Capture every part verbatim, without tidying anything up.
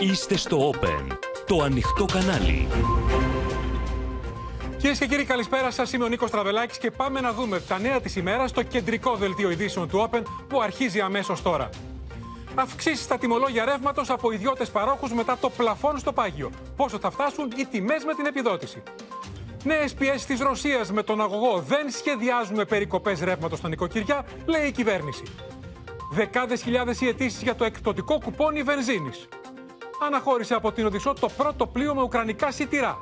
Είστε στο Open, το ανοιχτό κανάλι. Κυρίες και κύριοι, καλησπέρα σας. Είμαι ο Νίκος Στραβελάκης και πάμε να δούμε τα νέα της ημέρας στο κεντρικό δελτίο ειδήσεων του Open που αρχίζει αμέσως τώρα. Αυξήσεις στα τιμολόγια ρεύματος από ιδιώτες παρόχους μετά το πλαφόν στο πάγιο. Πόσο θα φτάσουν οι τιμές με την επιδότηση. Νέες πιέσεις της Ρωσίας με τον αγωγό «Δεν σχεδιάζουμε περικοπές ρεύματος στα νοικοκυριά», λέει η κυβέρνηση. Δεκάδες χιλιάδες οι αιτήσεις για το εκπτωτικό κουπόνι βενζίνης. Αναχώρησε από την Οδησσό το πρώτο πλοίο με ουκρανικά σιτηρά.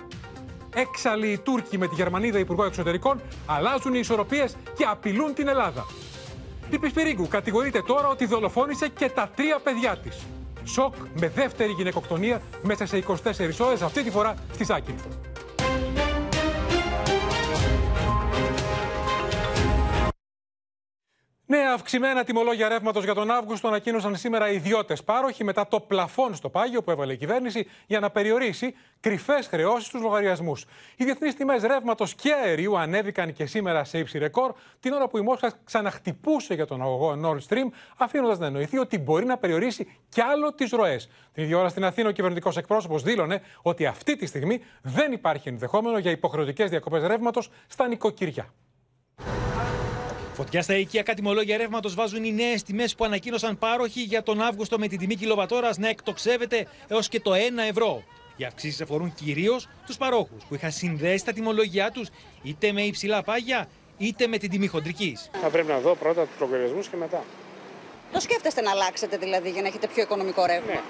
Έξαλλοι οι Τούρκοι με τη Γερμανίδα υπουργό εξωτερικών, αλλάζουν οι ισορροπίες και απειλούν την Ελλάδα. Η Πισπυρίγκου κατηγορείται τώρα ότι δολοφόνησε και τα τρία παιδιά της. Σοκ με δεύτερη γυναικοκτονία μέσα σε είκοσι τέσσερις ώρες, αυτή τη φορά στη Σάκη. Νέα αυξημένα τιμολόγια ρεύματος για τον Αύγουστο ανακοίνωσαν σήμερα οι ιδιώτες πάροχοι μετά το πλαφόν στο πάγιο που έβαλε η κυβέρνηση για να περιορίσει κρυφές χρεώσεις στους λογαριασμούς. Οι διεθνείς τιμές ρεύματος και αερίου ανέβηκαν και σήμερα σε ύψη ρεκόρ, την ώρα που η Μόσχα ξαναχτυπούσε για τον αγωγό Nord Stream, αφήνοντας να εννοηθεί ότι μπορεί να περιορίσει κι άλλο τις ροές. Την ίδια ώρα στην Αθήνα, ο κυβερνητικός εκπρόσωπος δήλωνε ότι αυτή τη στιγμή δεν υπάρχει ενδεχόμενο για υποχρεωτικές διακοπές ρεύματος στα νοικοκυριά. Φωτιά στα οικεία κατημολόγια ρεύματος βάζουν οι νέες τιμές που ανακοίνωσαν πάροχοι για τον Αύγουστο, με την τιμή κιλοβατόρας να εκτοξεύεται έως και το ένα ευρώ. Οι αυξήσεις αφορούν κυρίως τους παρόχους που είχαν συνδέσει τα τιμολόγια τους είτε με υψηλά πάγια είτε με την τιμή χοντρικής. Θα πρέπει να δω πρώτα τους λογαριασμούς και μετά. Το σκέφτεστε να αλλάξετε δηλαδή για να έχετε πιο οικονομικό ρεύμα? Ναι.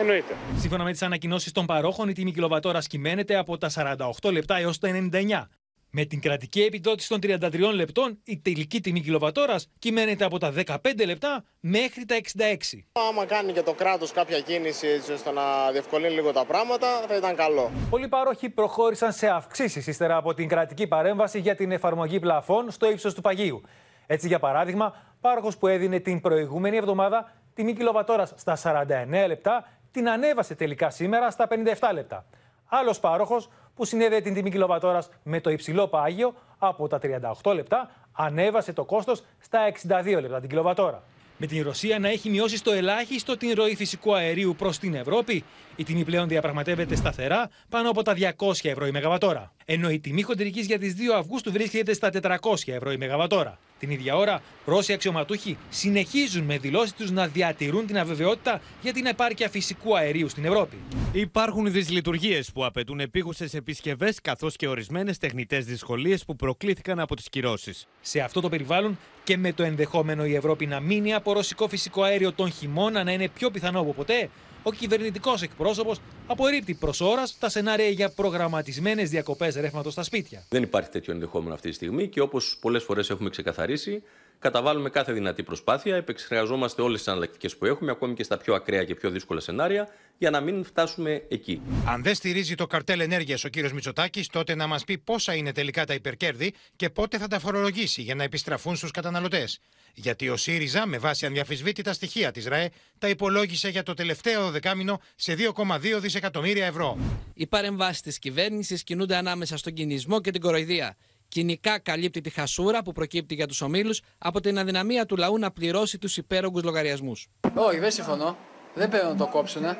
Εννοείται. Σύμφωνα με τις ανακοινώσεις των παρόχων, η τιμή κιλοβατόρας κυμαίνεται από τα σαράντα οκτώ λεπτά έως τα ενενήντα εννιά. Με την κρατική επιδότηση των τριάντα τριών λεπτών, η τελική τιμή κιλοβατόρας κυμαίνεται από τα δεκαπέντε λεπτά μέχρι τα εξήντα έξι. Άμα κάνει και το κράτος κάποια κίνηση έτσι ώστε να διευκολύνει λίγο τα πράγματα, θα ήταν καλό. Πολλοί παρόχοι προχώρησαν σε αυξήσεις ύστερα από την κρατική παρέμβαση για την εφαρμογή πλαφών στο ύψος του παγίου. Έτσι, για παράδειγμα, πάροχος που έδινε την προηγούμενη εβδομάδα τιμή κιλοβατόρας στα σαράντα εννέα λεπτά, την ανέβασε τελικά σήμερα στα πενήντα επτά λεπτά. Άλλος πάροχος που συνέδεε την τιμή κιλοβατόρας με το υψηλό πάγιο από τα τριάντα οκτώ λεπτά, ανέβασε το κόστος στα εξήντα δύο λεπτά την κιλοβατόρα. Με την Ρωσία να έχει μειώσει στο ελάχιστο την ροή φυσικού αερίου προς την Ευρώπη, η τιμή πλέον διαπραγματεύεται σταθερά πάνω από τα διακόσια ευρώ η μεγαβατόρα. Ενώ η τιμή χοντρικής για τις δύο Αυγούστου βρίσκεται στα τετρακόσια ευρώ η μεγαβατόρα. Την ίδια ώρα, Ρώσοι αξιωματούχοι συνεχίζουν με δηλώσεις τους να διατηρούν την αβεβαιότητα για την επάρκεια φυσικού αερίου στην Ευρώπη. Υπάρχουν δυσλειτουργίες που απαιτούν επίγουσες επισκευές, καθώς και ορισμένες τεχνητές δυσκολίες που προκλήθηκαν από τις κυρώσεις. Σε αυτό το περιβάλλον και με το ενδεχόμενο η Ευρώπη να μείνει από ρωσικό φυσικό αέριο τον χειμώνα να είναι πιο πιθανό από ποτέ, ο κυβερνητικός εκπρόσωπος απορρίπτει προς ώρας τα σενάρια για προγραμματισμένες διακοπές ρεύματος στα σπίτια. Δεν υπάρχει τέτοιο ενδεχόμενο αυτή τη στιγμή και, όπως πολλές φορές έχουμε ξεκαθαρίσει, καταβάλουμε κάθε δυνατή προσπάθεια, επεξεργαζόμαστε όλες τις αναλλακτικές που έχουμε, ακόμη και στα πιο ακραία και πιο δύσκολα σενάρια, για να μην φτάσουμε εκεί. Αν δεν στηρίζει το καρτέλ ενέργειας ο κύριος Μητσοτάκης, τότε να μας πει πόσα είναι τελικά τα υπερκέρδη και πότε θα τα φορολογήσει για να επιστραφούν στους καταναλωτές. Γιατί ο ΣΥΡΙΖΑ, με βάση ανδιαφυσβήτητα στοιχεία της ΡΑΕ, τα υπολόγισε για το τελευταίο δεκάμηνο σε δύο κόμμα δύο δισεκατομμύρια ευρώ. Οι παρεμβάσεις της κυβέρνησης κινούνται ανάμεσα στον κινησμό και την κοροϊδία. Κοινικά καλύπτει τη χασούρα που προκύπτει για τους ομίλους από την αδυναμία του λαού να πληρώσει τους υπέρογκους λογαριασμούς. Όχι, δεν συμφωνώ. Δεν πρέπει να το κόψουνε.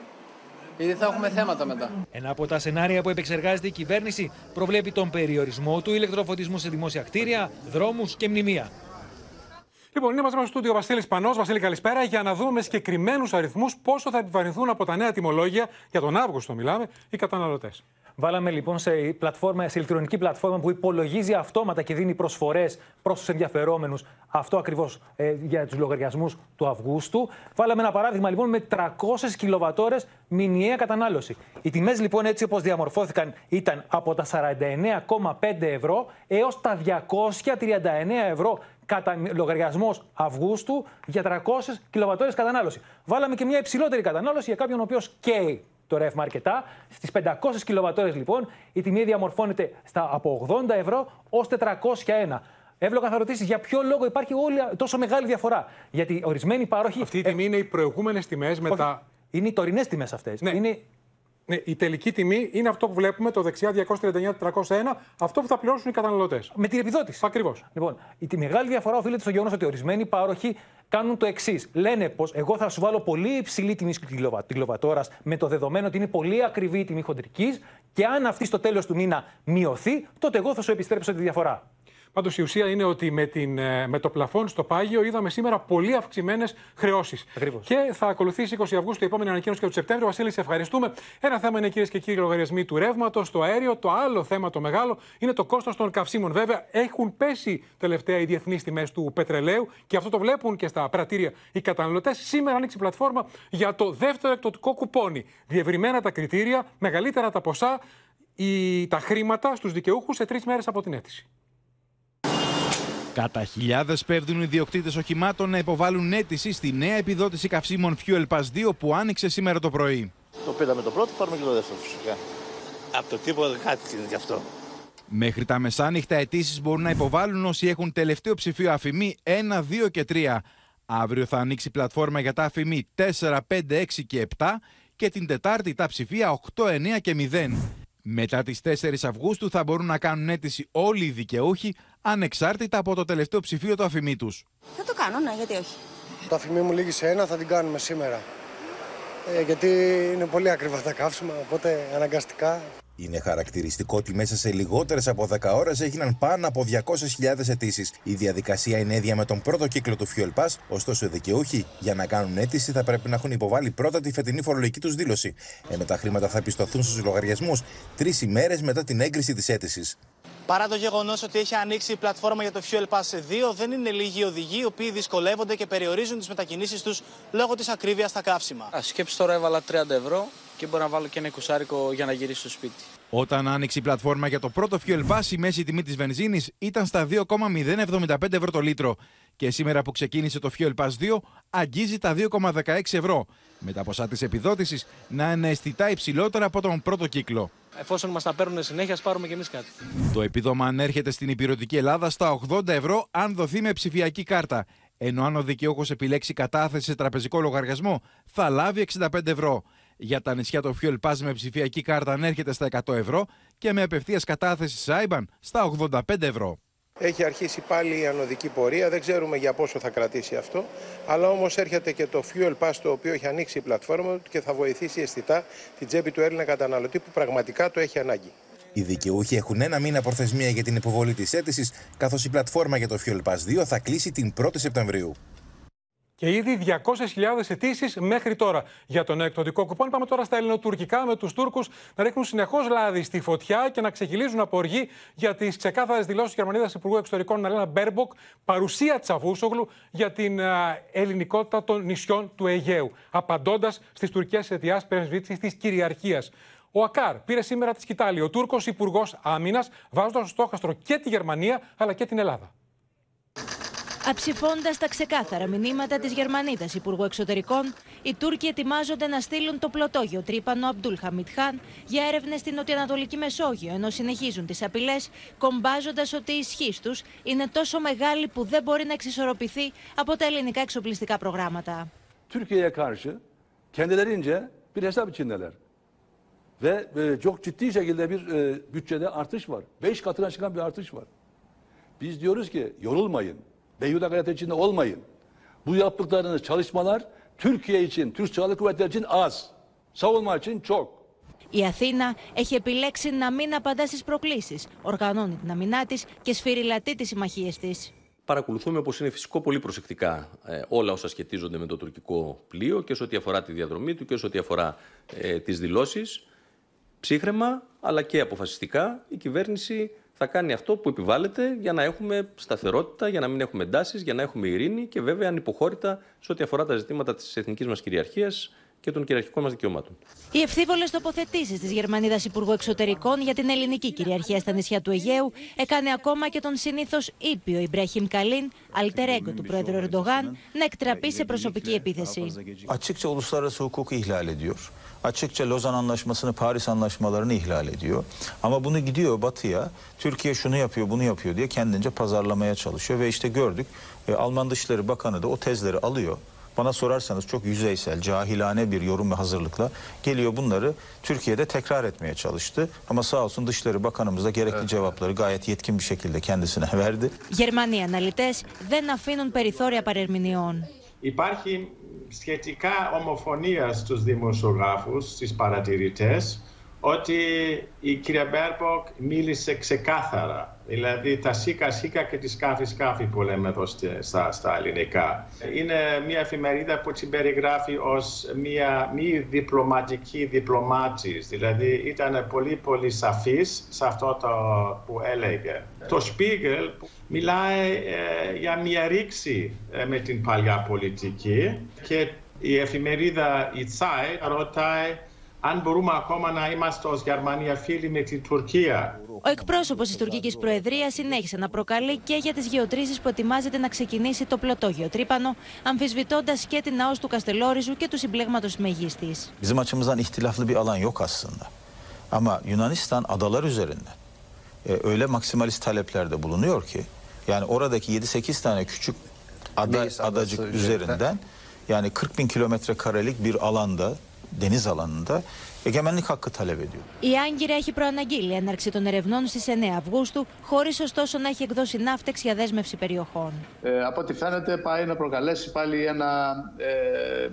Ήδη θα έχουμε θέματα μετά. Ένα από τα σενάρια που επεξεργάζεται η κυβέρνηση προβλέπει τον περιορισμό του ηλεκτροφωτισμού σε δημόσια κτίρια, δρόμους και μνημεία. Λοιπόν, είναι μαζί μας στο στούντιο ο Βασίλης Πανός. Βασίλη, καλησπέρα. Για να δούμε με συγκεκριμένους αριθμούς πόσο θα επιβαρυνθούν από τα νέα τιμολόγια, για τον Αύγουστο μιλάμε, οι καταναλωτές. Βάλαμε λοιπόν σε, πλατφόρμα, σε ηλεκτρονική πλατφόρμα που υπολογίζει αυτόματα και δίνει προσφορές προς τους ενδιαφερόμενους, αυτό ακριβώς ε, για τους λογαριασμούς του Αυγούστου. Βάλαμε ένα παράδειγμα λοιπόν με τριακόσιες κιλοβατόρες μηνιαία κατανάλωση. Οι τιμές λοιπόν έτσι όπως διαμορφώθηκαν ήταν από τα σαράντα εννέα κόμμα πέντε ευρώ έως τα διακόσια τριάντα εννέα ευρώ κατά λογαριασμός Αυγούστου για τριακόσιες κιλοβατόρες κατανάλωση. Βάλαμε και μια υψηλότερη κατανάλωση για κάποιον ο οποίος καίει το ρεύμα αρκετά. Στις πεντακόσιες κιλοβατόρες λοιπόν η τιμή διαμορφώνεται στα από ογδόντα ευρώ ως τετρακόσια ένα. Εύλογα θα ρωτήσεις για ποιο λόγο υπάρχει όλη τόσο μεγάλη διαφορά. Γιατί ορισμένοι παρόχοι... Αυτή η τιμή ε... είναι οι προηγούμενες τιμές με τα... Είναι οι τωρινές τιμές αυτές. Ναι. Είναι... Ναι, η τελική τιμή είναι αυτό που βλέπουμε, το δεξιά διακόσια τριάντα εννέα τετρακόσια ένα, αυτό που θα πληρώσουν οι καταναλωτές. Με την επιδότηση. Ακριβώς. Λοιπόν, η μεγάλη διαφορά οφείλεται στο γεγονός ότι ορισμένοι πάροχοι κάνουν το εξής. Λένε πως εγώ θα σου βάλω πολύ υψηλή τιμή κιλοβατόρας με το δεδομένο ότι είναι πολύ ακριβή η τιμή χοντρικής και αν αυτή στο τέλος του μήνα μειωθεί, τότε εγώ θα σου επιστρέψω τη διαφορά. Πάντως η ουσία είναι ότι με, την, με το πλαφόν στο πάγιο είδαμε σήμερα πολύ αυξημένες χρεώσεις. Και θα ακολουθήσει είκοσι Αυγούστου η επόμενη ανακοίνωση και του Σεπτέμβριου. Βασίλη, σε ευχαριστούμε. Ένα θέμα είναι, κυρίες και κύριοι, λογαριασμοί του ρεύματος, το αέριο. Το άλλο θέμα, το μεγάλο, είναι το κόστος των καυσίμων. Βέβαια, έχουν πέσει τελευταία οι διεθνείς τιμές του πετρελαίου και αυτό το βλέπουν και στα πρατήρια οι καταναλωτές. Σήμερα άνοιξε η πλατφόρμα για το δεύτερο εκπτωτικό κουπόνι. Διευρυμένα τα κριτήρια, μεγαλύτερα τα ποσά, η, τα χρήματα στους δικαιούχους σε τρεις μέρες από την αίτηση. Κατά χιλιάδες παίρνουν οι ιδιοκτήτες οχημάτων να υποβάλουν αίτηση στη νέα επιδότηση καυσίμων Fuel Pass δύο που άνοιξε σήμερα το πρωί. Το πήραμε το πρώτο, πάρουμε και το δεύτερο φυσικά. Από το τίποτα κάτι είναι γι' αυτό. Μέχρι τα μεσάνυχτα αιτήσεις μπορούν να υποβάλουν όσοι έχουν τελευταίο ψηφίο αφημί ένα, δύο και τρία. Αύριο θα ανοίξει η πλατφόρμα για τα αφημί τέσσερα, πέντε, έξι και επτά και την Τετάρτη τα ψηφία οκτώ, εννέα και μηδέν. Μετά τις τέσσερις Αυγούστου θα μπορούν να κάνουν αίτηση όλοι οι δικαιούχοι, ανεξάρτητα από το τελευταίο ψηφίο του αφημί τους. Θα το κάνω, ναι, γιατί όχι. Το αφημί μου λήγει σε ένα, θα την κάνουμε σήμερα. Ε, γιατί είναι πολύ ακριβά τα καύσιμα, οπότε αναγκαστικά. Είναι χαρακτηριστικό ότι μέσα σε λιγότερες από δέκα ώρες έγιναν πάνω από διακόσιες χιλιάδες αιτήσεις. Η διαδικασία είναι ίδια με τον πρώτο κύκλο του Fuel Pass, ωστόσο οι δικαιούχοι για να κάνουν αίτηση θα πρέπει να έχουν υποβάλει πρώτα τη φετινή φορολογική τους δήλωση. Ενώ τα χρήματα θα επιστοθούν στους λογαριασμούς τρεις ημέρες μετά την έγκριση της αίτησης. Παρά το γεγονός ότι έχει ανοίξει η πλατφόρμα για το Fuel Pass δύο, δεν είναι λίγοι οι οδηγοί οι οποίοι δυσκολεύονται και περιορίζουν τις μετακινήσεις τους λόγω της ακρίβειας στα καύσιμα. Α, σκέψου τώρα έβαλα τριάντα ευρώ και μπορώ να βάλω και ένα εικοσάρικο για να γυρίσω στο σπίτι. Όταν άνοιξε η πλατφόρμα για το πρώτο Fuel Pass, η μέση τιμή της βενζίνης ήταν στα δύο κόμμα μηδέν εβδομήντα πέντε ευρώ το λίτρο. Και σήμερα που ξεκίνησε το Fuel Pass δύο, αγγίζει τα δύο κόμμα δεκαέξι ευρώ. Με τα ποσά της επιδότησης να είναι αισθητά υψηλότερα από τον πρώτο κύκλο. Εφόσον μας τα παίρνουν συνέχεια, ας πάρουμε κι εμείς κάτι. Το επίδομα ανέρχεται στην Ηπειρωτική Ελλάδα στα ογδόντα ευρώ αν δοθεί με ψηφιακή κάρτα. Ενώ αν ο δικαιούχος επιλέξει κατάθεση σε τραπεζικό λογαριασμό, θα λάβει εξήντα πέντε ευρώ. Για τα νησιά το Fuel Pass με ψηφιακή κάρτα ανέρχεται στα εκατό ευρώ και με απευθείας κατάθεση σε άι μπαν στα ογδόντα πέντε ευρώ. Έχει αρχίσει πάλι η ανωδική πορεία, δεν ξέρουμε για πόσο θα κρατήσει αυτό, αλλά όμως έρχεται και το Fuel Pass το οποίο έχει ανοίξει η πλατφόρμα του και θα βοηθήσει αισθητά την τσέπη του Έλληνα καταναλωτή που πραγματικά το έχει ανάγκη. Οι δικαιούχοι έχουν ένα μήνα προθεσμία για την υποβολή της αίτησης, καθώς η πλατφόρμα για το Fuel Pass δύο θα κλείσει την πρώτη Σεπτεμβρίου. Και ήδη διακόσιες χιλιάδες αιτήσεις μέχρι τώρα για τον εκπτωτικό κουπόν. Πάμε τώρα στα ελληνοτουρκικά με τους Τούρκους να ρίχνουν συνεχώς λάδι στη φωτιά και να ξεχυλίζουν από οργή για τις ξεκάθαρες δηλώσεις της Γερμανίδας Υπουργού Εξωτερικών Ναλένα Μπέρμποκ, παρουσία Τσαβούσογλου για την α, ελληνικότητα των νησιών του Αιγαίου, απαντώντας στις τουρκικές αιτιάσεις περισβήτησης της κυριαρχίας. Ο Ακάρ πήρε σήμερα τη σκητάλη, ο Τούρκος Υπουργός Άμυνας, βάζοντας στο στόχαστρο και τη Γερμανία αλλά και την Ελλάδα. Αψηφώντας τα ξεκάθαρα μηνύματα της Γερμανίδας Υπουργού Εξωτερικών, οι Τούρκοι ετοιμάζονται να στείλουν το πλωτόγιο τρύπανο Αμπντούλ Χαμίτ Χαν για έρευνες στην νοτιοανατολική Μεσόγειο, ενώ συνεχίζουν τις απειλές, κομπάζοντας ότι η ισχύς τους είναι τόσο μεγάλη που δεν μπορεί να εξισορροπηθεί από τα ελληνικά εξοπλιστικά προγράμματα. Türkiye'ye karşı kendilerince bir hesap içindeler. Ve çok ciddi şekilde bir bütçede artış var. beş katına çıkan bir artış var. Biz diyoruz ki yorulmayın. Beyhude gayret içinde olmayın. Bu yaptıklarınız çalışmalar Türkiye için, Türk Silahlı Kuvvetleri için az. Savunma için çok. Η Αθήνα έχει επιλέξει να μην απαντά στις προκλήσεις, οργανώνει την αμυνά της και σφυριλατεί τις συμμαχίες της. Παρακολουθούμε, όπως είναι φυσικό, πολύ προσεκτικά ε, όλα όσα σχετίζονται με το τουρκικό πλοίο και σε ό,τι αφορά τη διαδρομή του και σε ό,τι αφορά ε, τις δηλώσεις. Ψύχρεμα, αλλά και αποφασιστικά, η κυβέρνηση θα κάνει αυτό που επιβάλλεται για να έχουμε σταθερότητα, για να μην έχουμε εντάσεις, για να έχουμε ειρήνη και βέβαια ανυποχώρητα σε ό,τι αφορά τα ζητήματα της εθνικής μας κυριαρχίας και των κυριαρχικών μας δικαιωμάτων. Οι ευθύβολες τοποθετήσεις της Γερμανίδας Υπουργού Εξωτερικών για την ελληνική κυριαρχία στα νησιά του Αιγαίου έκανε ακόμα και τον συνήθως ήπιο Ιμπραχήμ Καλίν, alter ego του πρόεδρου Ερντογάν, να εκτραπεί σε προσωπική επίθεση. Açıkça uluslararası hukuku ihlal ediyor. Açıkça Lozan Anlaşması'nı, Paris Anlaşmalarını ihlal ediyor. Ama bunu gidiyor Batı'ya, Türkiye şunu yapıyor, bunu yapıyor diye kendince pazarlamaya çalışıyor ve işte gördük. Alman Dışişleri Bakanı da o tezleri alıyor. Bana sorarsanız çok yüzeysel, cahilane bir yorum ve hazırlıkla geliyor bunları Türkiye'de tekrar etmeye çalıştı. Ama sağ olsun Dışişleri Bakanımız da gerekli cevapları gayet yetkin bir şekilde kendisine verdi. Γερμανοί αναλυτές δεν αφήνουν περιθώρια παρερμηνιών. Υπάρχει σχετικά ομοφωνία στους δημοσιογράφους, στις παρατηρητές, ότι η κυρία Μπέρμποκ μίλησε ξεκάθαρα. Δηλαδή τα σίκα σίκα και τη σκάφη σκάφη που λέμε εδώ στα, στα ελληνικά. Είναι μια εφημερίδα που την περιγράφει ως μια μη διπλωματική διπλωμάτης. Δηλαδή ήταν πολύ πολύ σαφής σε αυτό το που έλεγε. Το Spiegel μιλάει ε, για μια ρήξη ε, με την παλιά πολιτική και η εφημερίδα η Zeit ρωτάει αν μπορούμε ακόμα να είμαστε ως Γερμανία φίλοι με την Τουρκία. Ο εκπρόσωπος της τουρκικής προεδρίας συνέχισε να προκαλεί και για τις γεωτρήσεις που ετοιμάζεται να ξεκινήσει το πλωτό γεωτρύπανο, αμφισβητώντας και την ΑΟΣ του Καστελόριζου και του συμπλέγματος Μεγίστης. Bizim açımızdan ihtilaflı bir alan yok aslında. Ama Yunanistan adalar üzerinde öyle maksimalist taleplerde bulunuyor ki yani oradaki yedi sekiz tane küçük ada, adacık üzerinden yani kırk bin kilometre karelik bir alanda deniz alanında egemenlik hakkı talep ediyor. Η Άγκυρα έχει προαναγγείλει έναρξη των ερευνών στις εννέα Αυγούστου, χωρίς ωστόσο να έχει εκδώσει ναύτεξ για δέσμευση περιοχών. Ε, από ό,τι φαίνεται πάει να προκαλέσει πάλι ένα, ε,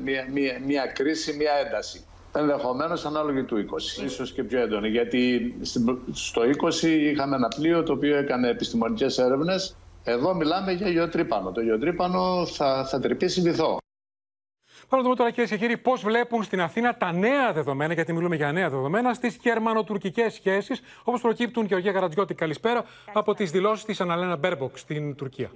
μια, μια, μια κρίση, μια ένταση. Ενδεχομένως ανάλογη του είκοσι, ίσως και πιο έντονη. Γιατί στο είκοσι είχαμε ένα πλοίο το οποίο έκανε επιστημονικές έρευνες. Εδώ μιλάμε για γεωτρύπανο. Το γεωτρύπανο θα, θα τρυπήσει βυθό. Πάμε να δούμε τώρα, κυρίες και κύριοι, πώς βλέπουν στην Αθήνα τα νέα δεδομένα, γιατί μιλούμε για νέα δεδομένα, στις γερμανοτουρκικές σχέσεις, όπως προκύπτουν. Γεωργία Καρατζιώτη, καλησπέρα, καλησπέρα, από τις δηλώσεις της Ναλένα Μπέρμποκ στην Τουρκία.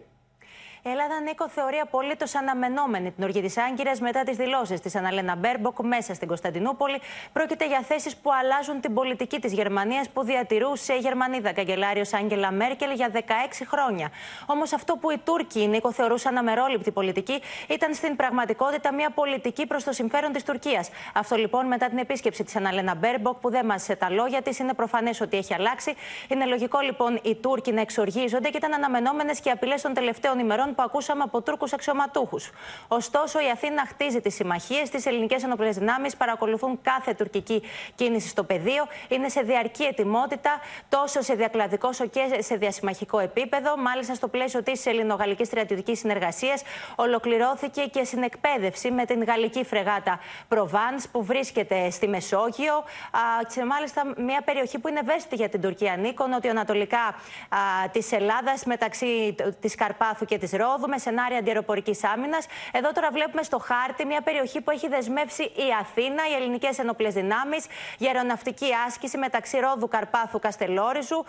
Η Ελλάδα, Νίκο, θεωρεί απολύτως αναμενόμενη την οργή της Άγκυρας μετά τις δηλώσεις της Ναλένα Μπέρμποκ μέσα στην Κωνσταντινούπολη. Πρόκειται για θέσεις που αλλάζουν την πολιτική της Γερμανίας που διατηρούσε η Γερμανίδα καγκελάριος Άγγελα Μέρκελ για δεκαέξι χρόνια. Όμως αυτό που οι Τούρκοι, Νίκο, θεωρούσαν αμερόληπτη πολιτική ήταν στην πραγματικότητα μια πολιτική προς το συμφέρον της Τουρκίας. Αυτό λοιπόν μετά την επίσκεψη της Ναλένα Μπέρμποκ που δεν μάζεσε τα λόγια της, είναι προφανές ότι έχει αλλάξει. Είναι λογικό λοιπόν οι Τούρκοι να εξοργίζονται και ήταν αναμενόμενες και οι απειλές των τελευταίων ημερών που ακούσαμε από Τούρκους αξιωματούχους. Ωστόσο, η Αθήνα χτίζει τις συμμαχίες, τις ελληνικές ενοπλές δυνάμεις παρακολουθούν κάθε τουρκική κίνηση στο πεδίο, είναι σε διαρκή ετοιμότητα τόσο σε διακλαδικό όσο και σε διασημαχικό επίπεδο. Μάλιστα, στο πλαίσιο της ελληνογαλλικής στρατιωτικής συνεργασίας, ολοκληρώθηκε και συνεκπαίδευση με την γαλλική φρεγάτα Προβάνς που βρίσκεται στη Μεσόγειο. Α, και μάλιστα, μια περιοχή που είναι ευαίσθητη για την Τουρκία, Νίκο, νοτιοανατολικά της Ελλάδας, μεταξύ της Καρπάθου και της Ρόδου, με σενάρια αντιαεροπορικής άμυνας. Εδώ τώρα βλέπουμε στο χάρτη μια περιοχή που έχει δεσμεύσει η Αθήνα, οι ελληνικές ενόπλες δυνάμεις, για αεροναυτική άσκηση μεταξύ Ρόδου, Καρπάθου, Καστελόριζου.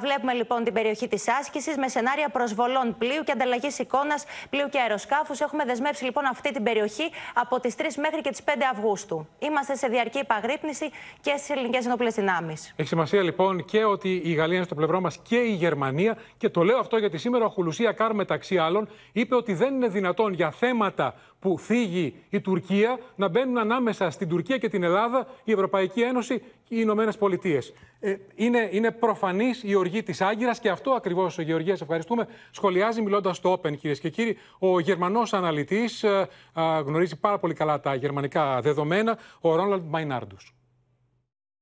Βλέπουμε λοιπόν την περιοχή της άσκησης με σενάρια προσβολών πλοίου και ανταλλαγής εικόνας πλοίου και αεροσκάφους. Έχουμε δεσμεύσει λοιπόν αυτή την περιοχή από τις τρεις μέχρι και τις πέντε Αυγούστου. Είμαστε σε διαρκή επαγρύπνηση και στις ελληνικές ενόπλες δυνάμεις. Έχει σημασία λοιπόν και ότι η Γαλλία είναι στο πλευρό μας και η Γερμανία. Και το λέω αυτό γιατί σήμερα ο Χουλουσί Ακάρ, μεταξύ άλλων, είπε ότι δεν είναι δυνατόν για θέματα που θίγει η Τουρκία να μπαίνουν ανάμεσα στην Τουρκία και την Ελλάδα, η Ευρωπαϊκή Ένωση και οι Ηνωμένες Πολιτείες. Ε, είναι, είναι προφανής η οργή της Άγκυρας και αυτό ακριβώς, Γεωργία, σε ευχαριστούμε, σχολιάζει μιλώντας στο Open, κυρίες και κύριοι, ο Γερμανός αναλυτής, α, α, γνωρίζει πάρα πολύ καλά τα γερμανικά δεδομένα, ο Ρόναλντ Μαϊνάρντους.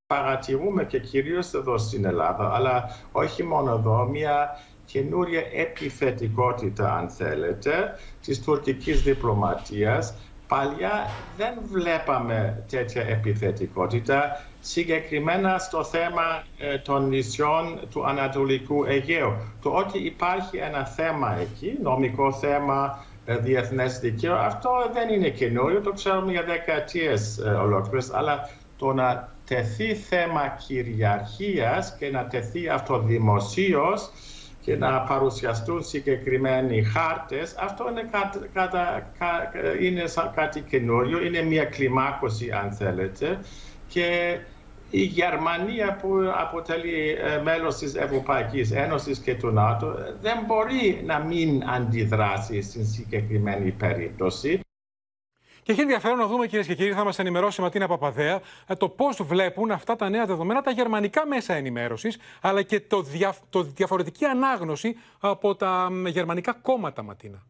Παρατηρούμε και κυρίως εδώ στην Ελλάδα, αλλά όχι μόνο εδώ, μια καινούρια επιθετικότητα, αν θέλετε, της τουρκικής διπλωματίας. Παλιά δεν βλέπαμε τέτοια επιθετικότητα, συγκεκριμένα στο θέμα των νησιών του Ανατολικού Αιγαίου. Το ότι υπάρχει ένα θέμα εκεί, νομικό θέμα, διεθνές δικαίου, αυτό δεν είναι καινούριο, το ξέρουμε για δεκαετίες ολόκληρες, αλλά το να τεθεί θέμα κυριαρχίας και να τεθεί αυτό δημοσίως και να παρουσιαστούν συγκεκριμένοι χάρτες, αυτό είναι, κατα, κατα, κα, είναι σαν κάτι καινούριο, είναι μια κλιμάκωση, αν θέλετε. Και η Γερμανία, που αποτελεί μέλος της Ευρωπαϊκής Ένωσης και του ΝΑΤΟ, δεν μπορεί να μην αντιδράσει στην συγκεκριμένη περίπτωση. Και έχει ενδιαφέρον να δούμε, κυρίες και κύριοι, θα μας ενημερώσει η Ματίνα Παπαδέα, το πώς βλέπουν αυτά τα νέα δεδομένα τα γερμανικά μέσα ενημέρωσης, αλλά και το δια... το διαφορετική ανάγνωση από τα γερμανικά κόμματα, Ματίνα.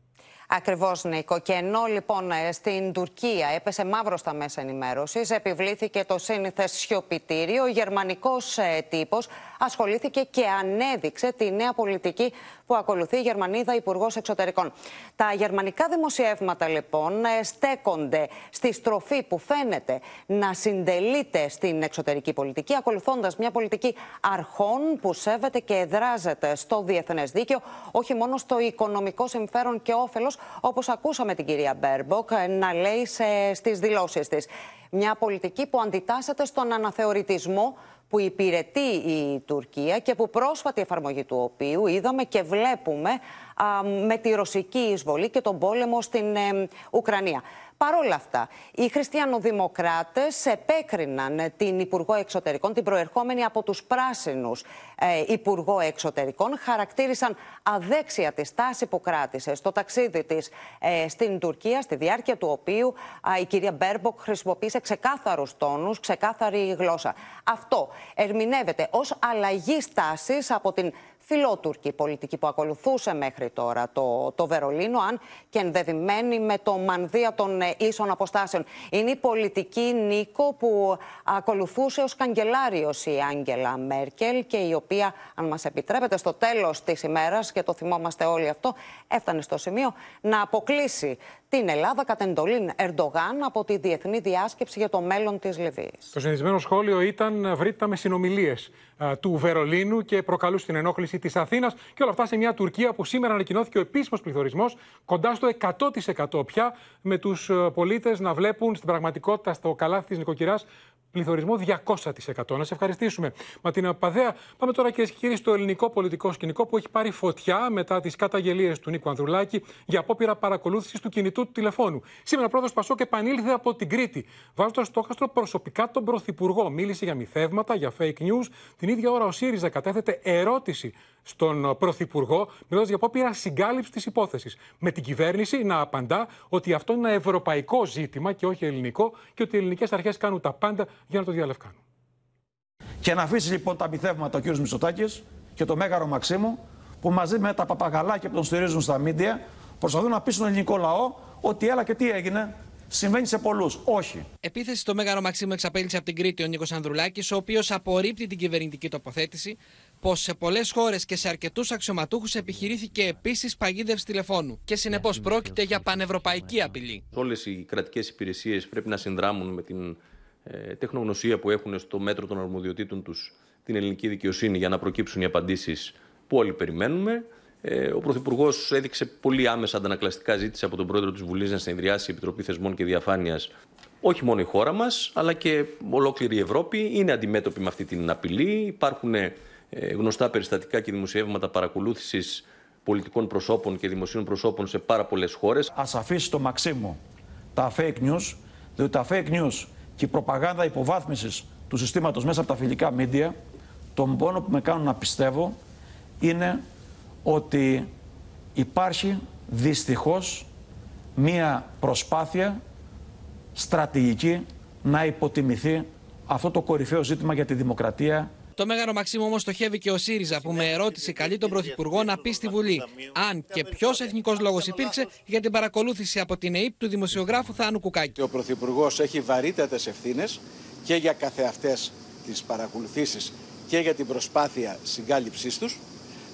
Ακριβώς, Νίκο. Και ενώ λοιπόν στην Τουρκία έπεσε μαύρο στα μέσα ενημέρωσης, επιβλήθηκε το σύνηθες σιωπητήριο, ο γερμανικός τύπος ασχολήθηκε και ανέδειξε τη νέα πολιτική που ακολουθεί η Γερμανίδα Υπουργός Εξωτερικών. Τα γερμανικά δημοσιεύματα λοιπόν στέκονται στη στροφή που φαίνεται να συντελείται στην εξωτερική πολιτική, ακολουθώντας μια πολιτική αρχών που σέβεται και εδράζεται στο διεθνές δίκαιο, όχι μόνο στο οικονομικό συμφέρον και όφελος, όπως ακούσαμε την κυρία Μπέρμποκ να λέει σε, στις δηλώσεις της. Μια πολιτική που αντιτάσσεται στον αναθεωρητισμό που υπηρετεί η Τουρκία και που πρόσφατη εφαρμογή του οποίου είδαμε και βλέπουμε α, με τη ρωσική εισβολή και τον πόλεμο στην ε, Ουκρανία. Παρ' όλα αυτά, οι χριστιανοδημοκράτες επέκριναν την Υπουργό Εξωτερικών, την προερχόμενη από τους πράσινους ε, Υπουργό Εξωτερικών, χαρακτήρισαν αδέξια τη στάση που κράτησε στο ταξίδι της ε, στην Τουρκία, στη διάρκεια του οποίου ε, η κυρία Μπέρμποκ χρησιμοποίησε ξεκάθαρους τόνους, ξεκάθαρη γλώσσα. Αυτό ερμηνεύεται ως αλλαγή στάσης από την φιλότουρκη πολιτική που ακολουθούσε μέχρι τώρα το, το Βερολίνο, αν και ενδεδειμένη με το μανδύα των ίσων αποστάσεων. Είναι η πολιτική, Νίκο, που ακολουθούσε ως καγκελάριος η Άγγελα Μέρκελ και η οποία, αν μας επιτρέπετε, στο τέλος της ημέρας, και το θυμόμαστε όλοι αυτό, έφτανε στο σημείο να αποκλείσει την Ελλάδα κατ' εντολήν Ερντογάν από τη διεθνή διάσκεψη για το μέλλον της Λιβύης. Το συνηθισμένο σχόλιο ήταν βρείτε με συνομιλίες του Βερολίνου και προκαλούσε την ενόχληση της Αθήνας. Και όλα αυτά σε μια Τουρκία που σήμερα ανακοινώθηκε ο επίσημος πληθωρισμός κοντά στο εκατό τοις εκατό πια, με τους πολίτες να βλέπουν στην πραγματικότητα στο καλάθι της νοικοκυράς πληθωρισμό διακόσια τοις εκατό. Να σε ευχαριστήσουμε, Ματίνα Παπαδέα. Πάμε τώρα, κυρίες και κύριοι, στο ελληνικό πολιτικό σκηνικό που έχει πάρει φωτιά μετά τις καταγγελίες του Νίκου Ανδρουλάκη για απόπειρα παρακολούθησης του κινητού του τηλεφώνου. Σήμερα, πρόεδρος Πασόκ επανήλθε από την Κρήτη, βάζοντας στόχαστρο προσωπικά τον Πρωθυπουργό. Μίλησε για μυθεύματα, για fake news. Την ίδια ώρα, ο ΣΥΡΙΖΑ κατέθετε ερώτηση στον Πρωθυπουργό, μιλώντας για απόπειρα συγκάλυψη της υπόθεσης. Με την κυβέρνηση να απαντά ότι αυτό είναι ένα ευρωπαϊκό ζήτημα και όχι ελληνικό και ότι οι ελληνικές αρχές κάνουν τα πάντα για να το διαλευκάνουν. Και να αφήσει λοιπόν τα μυθεύματα ο κ. Μητσοτάκης και το Μέγαρο Μαξίμου, που μαζί με τα παπαγαλάκια που τον στηρίζουν στα μίντια προσπαθούν να πείσουν τον ελληνικό λαό ότι έλα και τι έγινε. Συμβαίνει σε πολλούς. Όχι. Επίθεση στο Μέγαρο Μαξίμου εξαπέλυσε από την Κρήτη ο Νίκος Ανδρουλάκης, ο οποίος απορρίπτει την κυβερνητική τοποθέτηση πως σε πολλές χώρες και σε αρκετούς αξιωματούχους επιχειρήθηκε επίσης παγίδευση τηλεφώνου και συνεπώς πρόκειται για πανευρωπαϊκή απειλή. Όλες οι κρατικές υπηρεσίες πρέπει να συνδράμουν με την ε, τεχνογνωσία που έχουν στο μέτρο των αρμοδιοτήτων τους την ελληνική δικαιοσύνη για να προκύψουν οι απαντήσεις που όλοι περιμένουμε. Ο Πρωθυπουργός έδειξε πολύ άμεσα αντανακλαστικά, ζήτηση από τον Πρόεδρο της Βουλής να συνεδριάσει η Επιτροπή Θεσμών και Διαφάνειας. Όχι μόνο η χώρα μας, αλλά και ολόκληρη η Ευρώπη είναι αντιμέτωπη με αυτή την απειλή. Υπάρχουν γνωστά περιστατικά και δημοσιεύματα παρακολούθησης πολιτικών προσώπων και δημοσίων προσώπων σε πάρα πολλές χώρες. Ας αφήσει το Μαξίμου τα fake news, διότι τα fake news και η προπαγάνδα υποβάθμισης του συστήματος μέσα από τα φιλικά μίντια, τον πόνο που με κάνουν να πιστεύω είναι ότι υπάρχει δυστυχώς μία προσπάθεια στρατηγική να υποτιμηθεί αυτό το κορυφαίο ζήτημα για τη δημοκρατία. Το Μέγαρο Μαξίμου όμως στοχεύει και ο ΣΥΡΙΖΑ, που με ερώτηση καλεί τον Πρωθυπουργό να πει στη Βουλή αν και ποιος εθνικός λόγος υπήρξε για την παρακολούθηση από την ΕΥΠ του δημοσιογράφου Θάνου Κουκάκη. Ο Πρωθυπουργός έχει βαρύτατες ευθύνες και για καθεαυτές τις παρακολουθήσεις και για την προσπάθεια συγκάλυψής τους.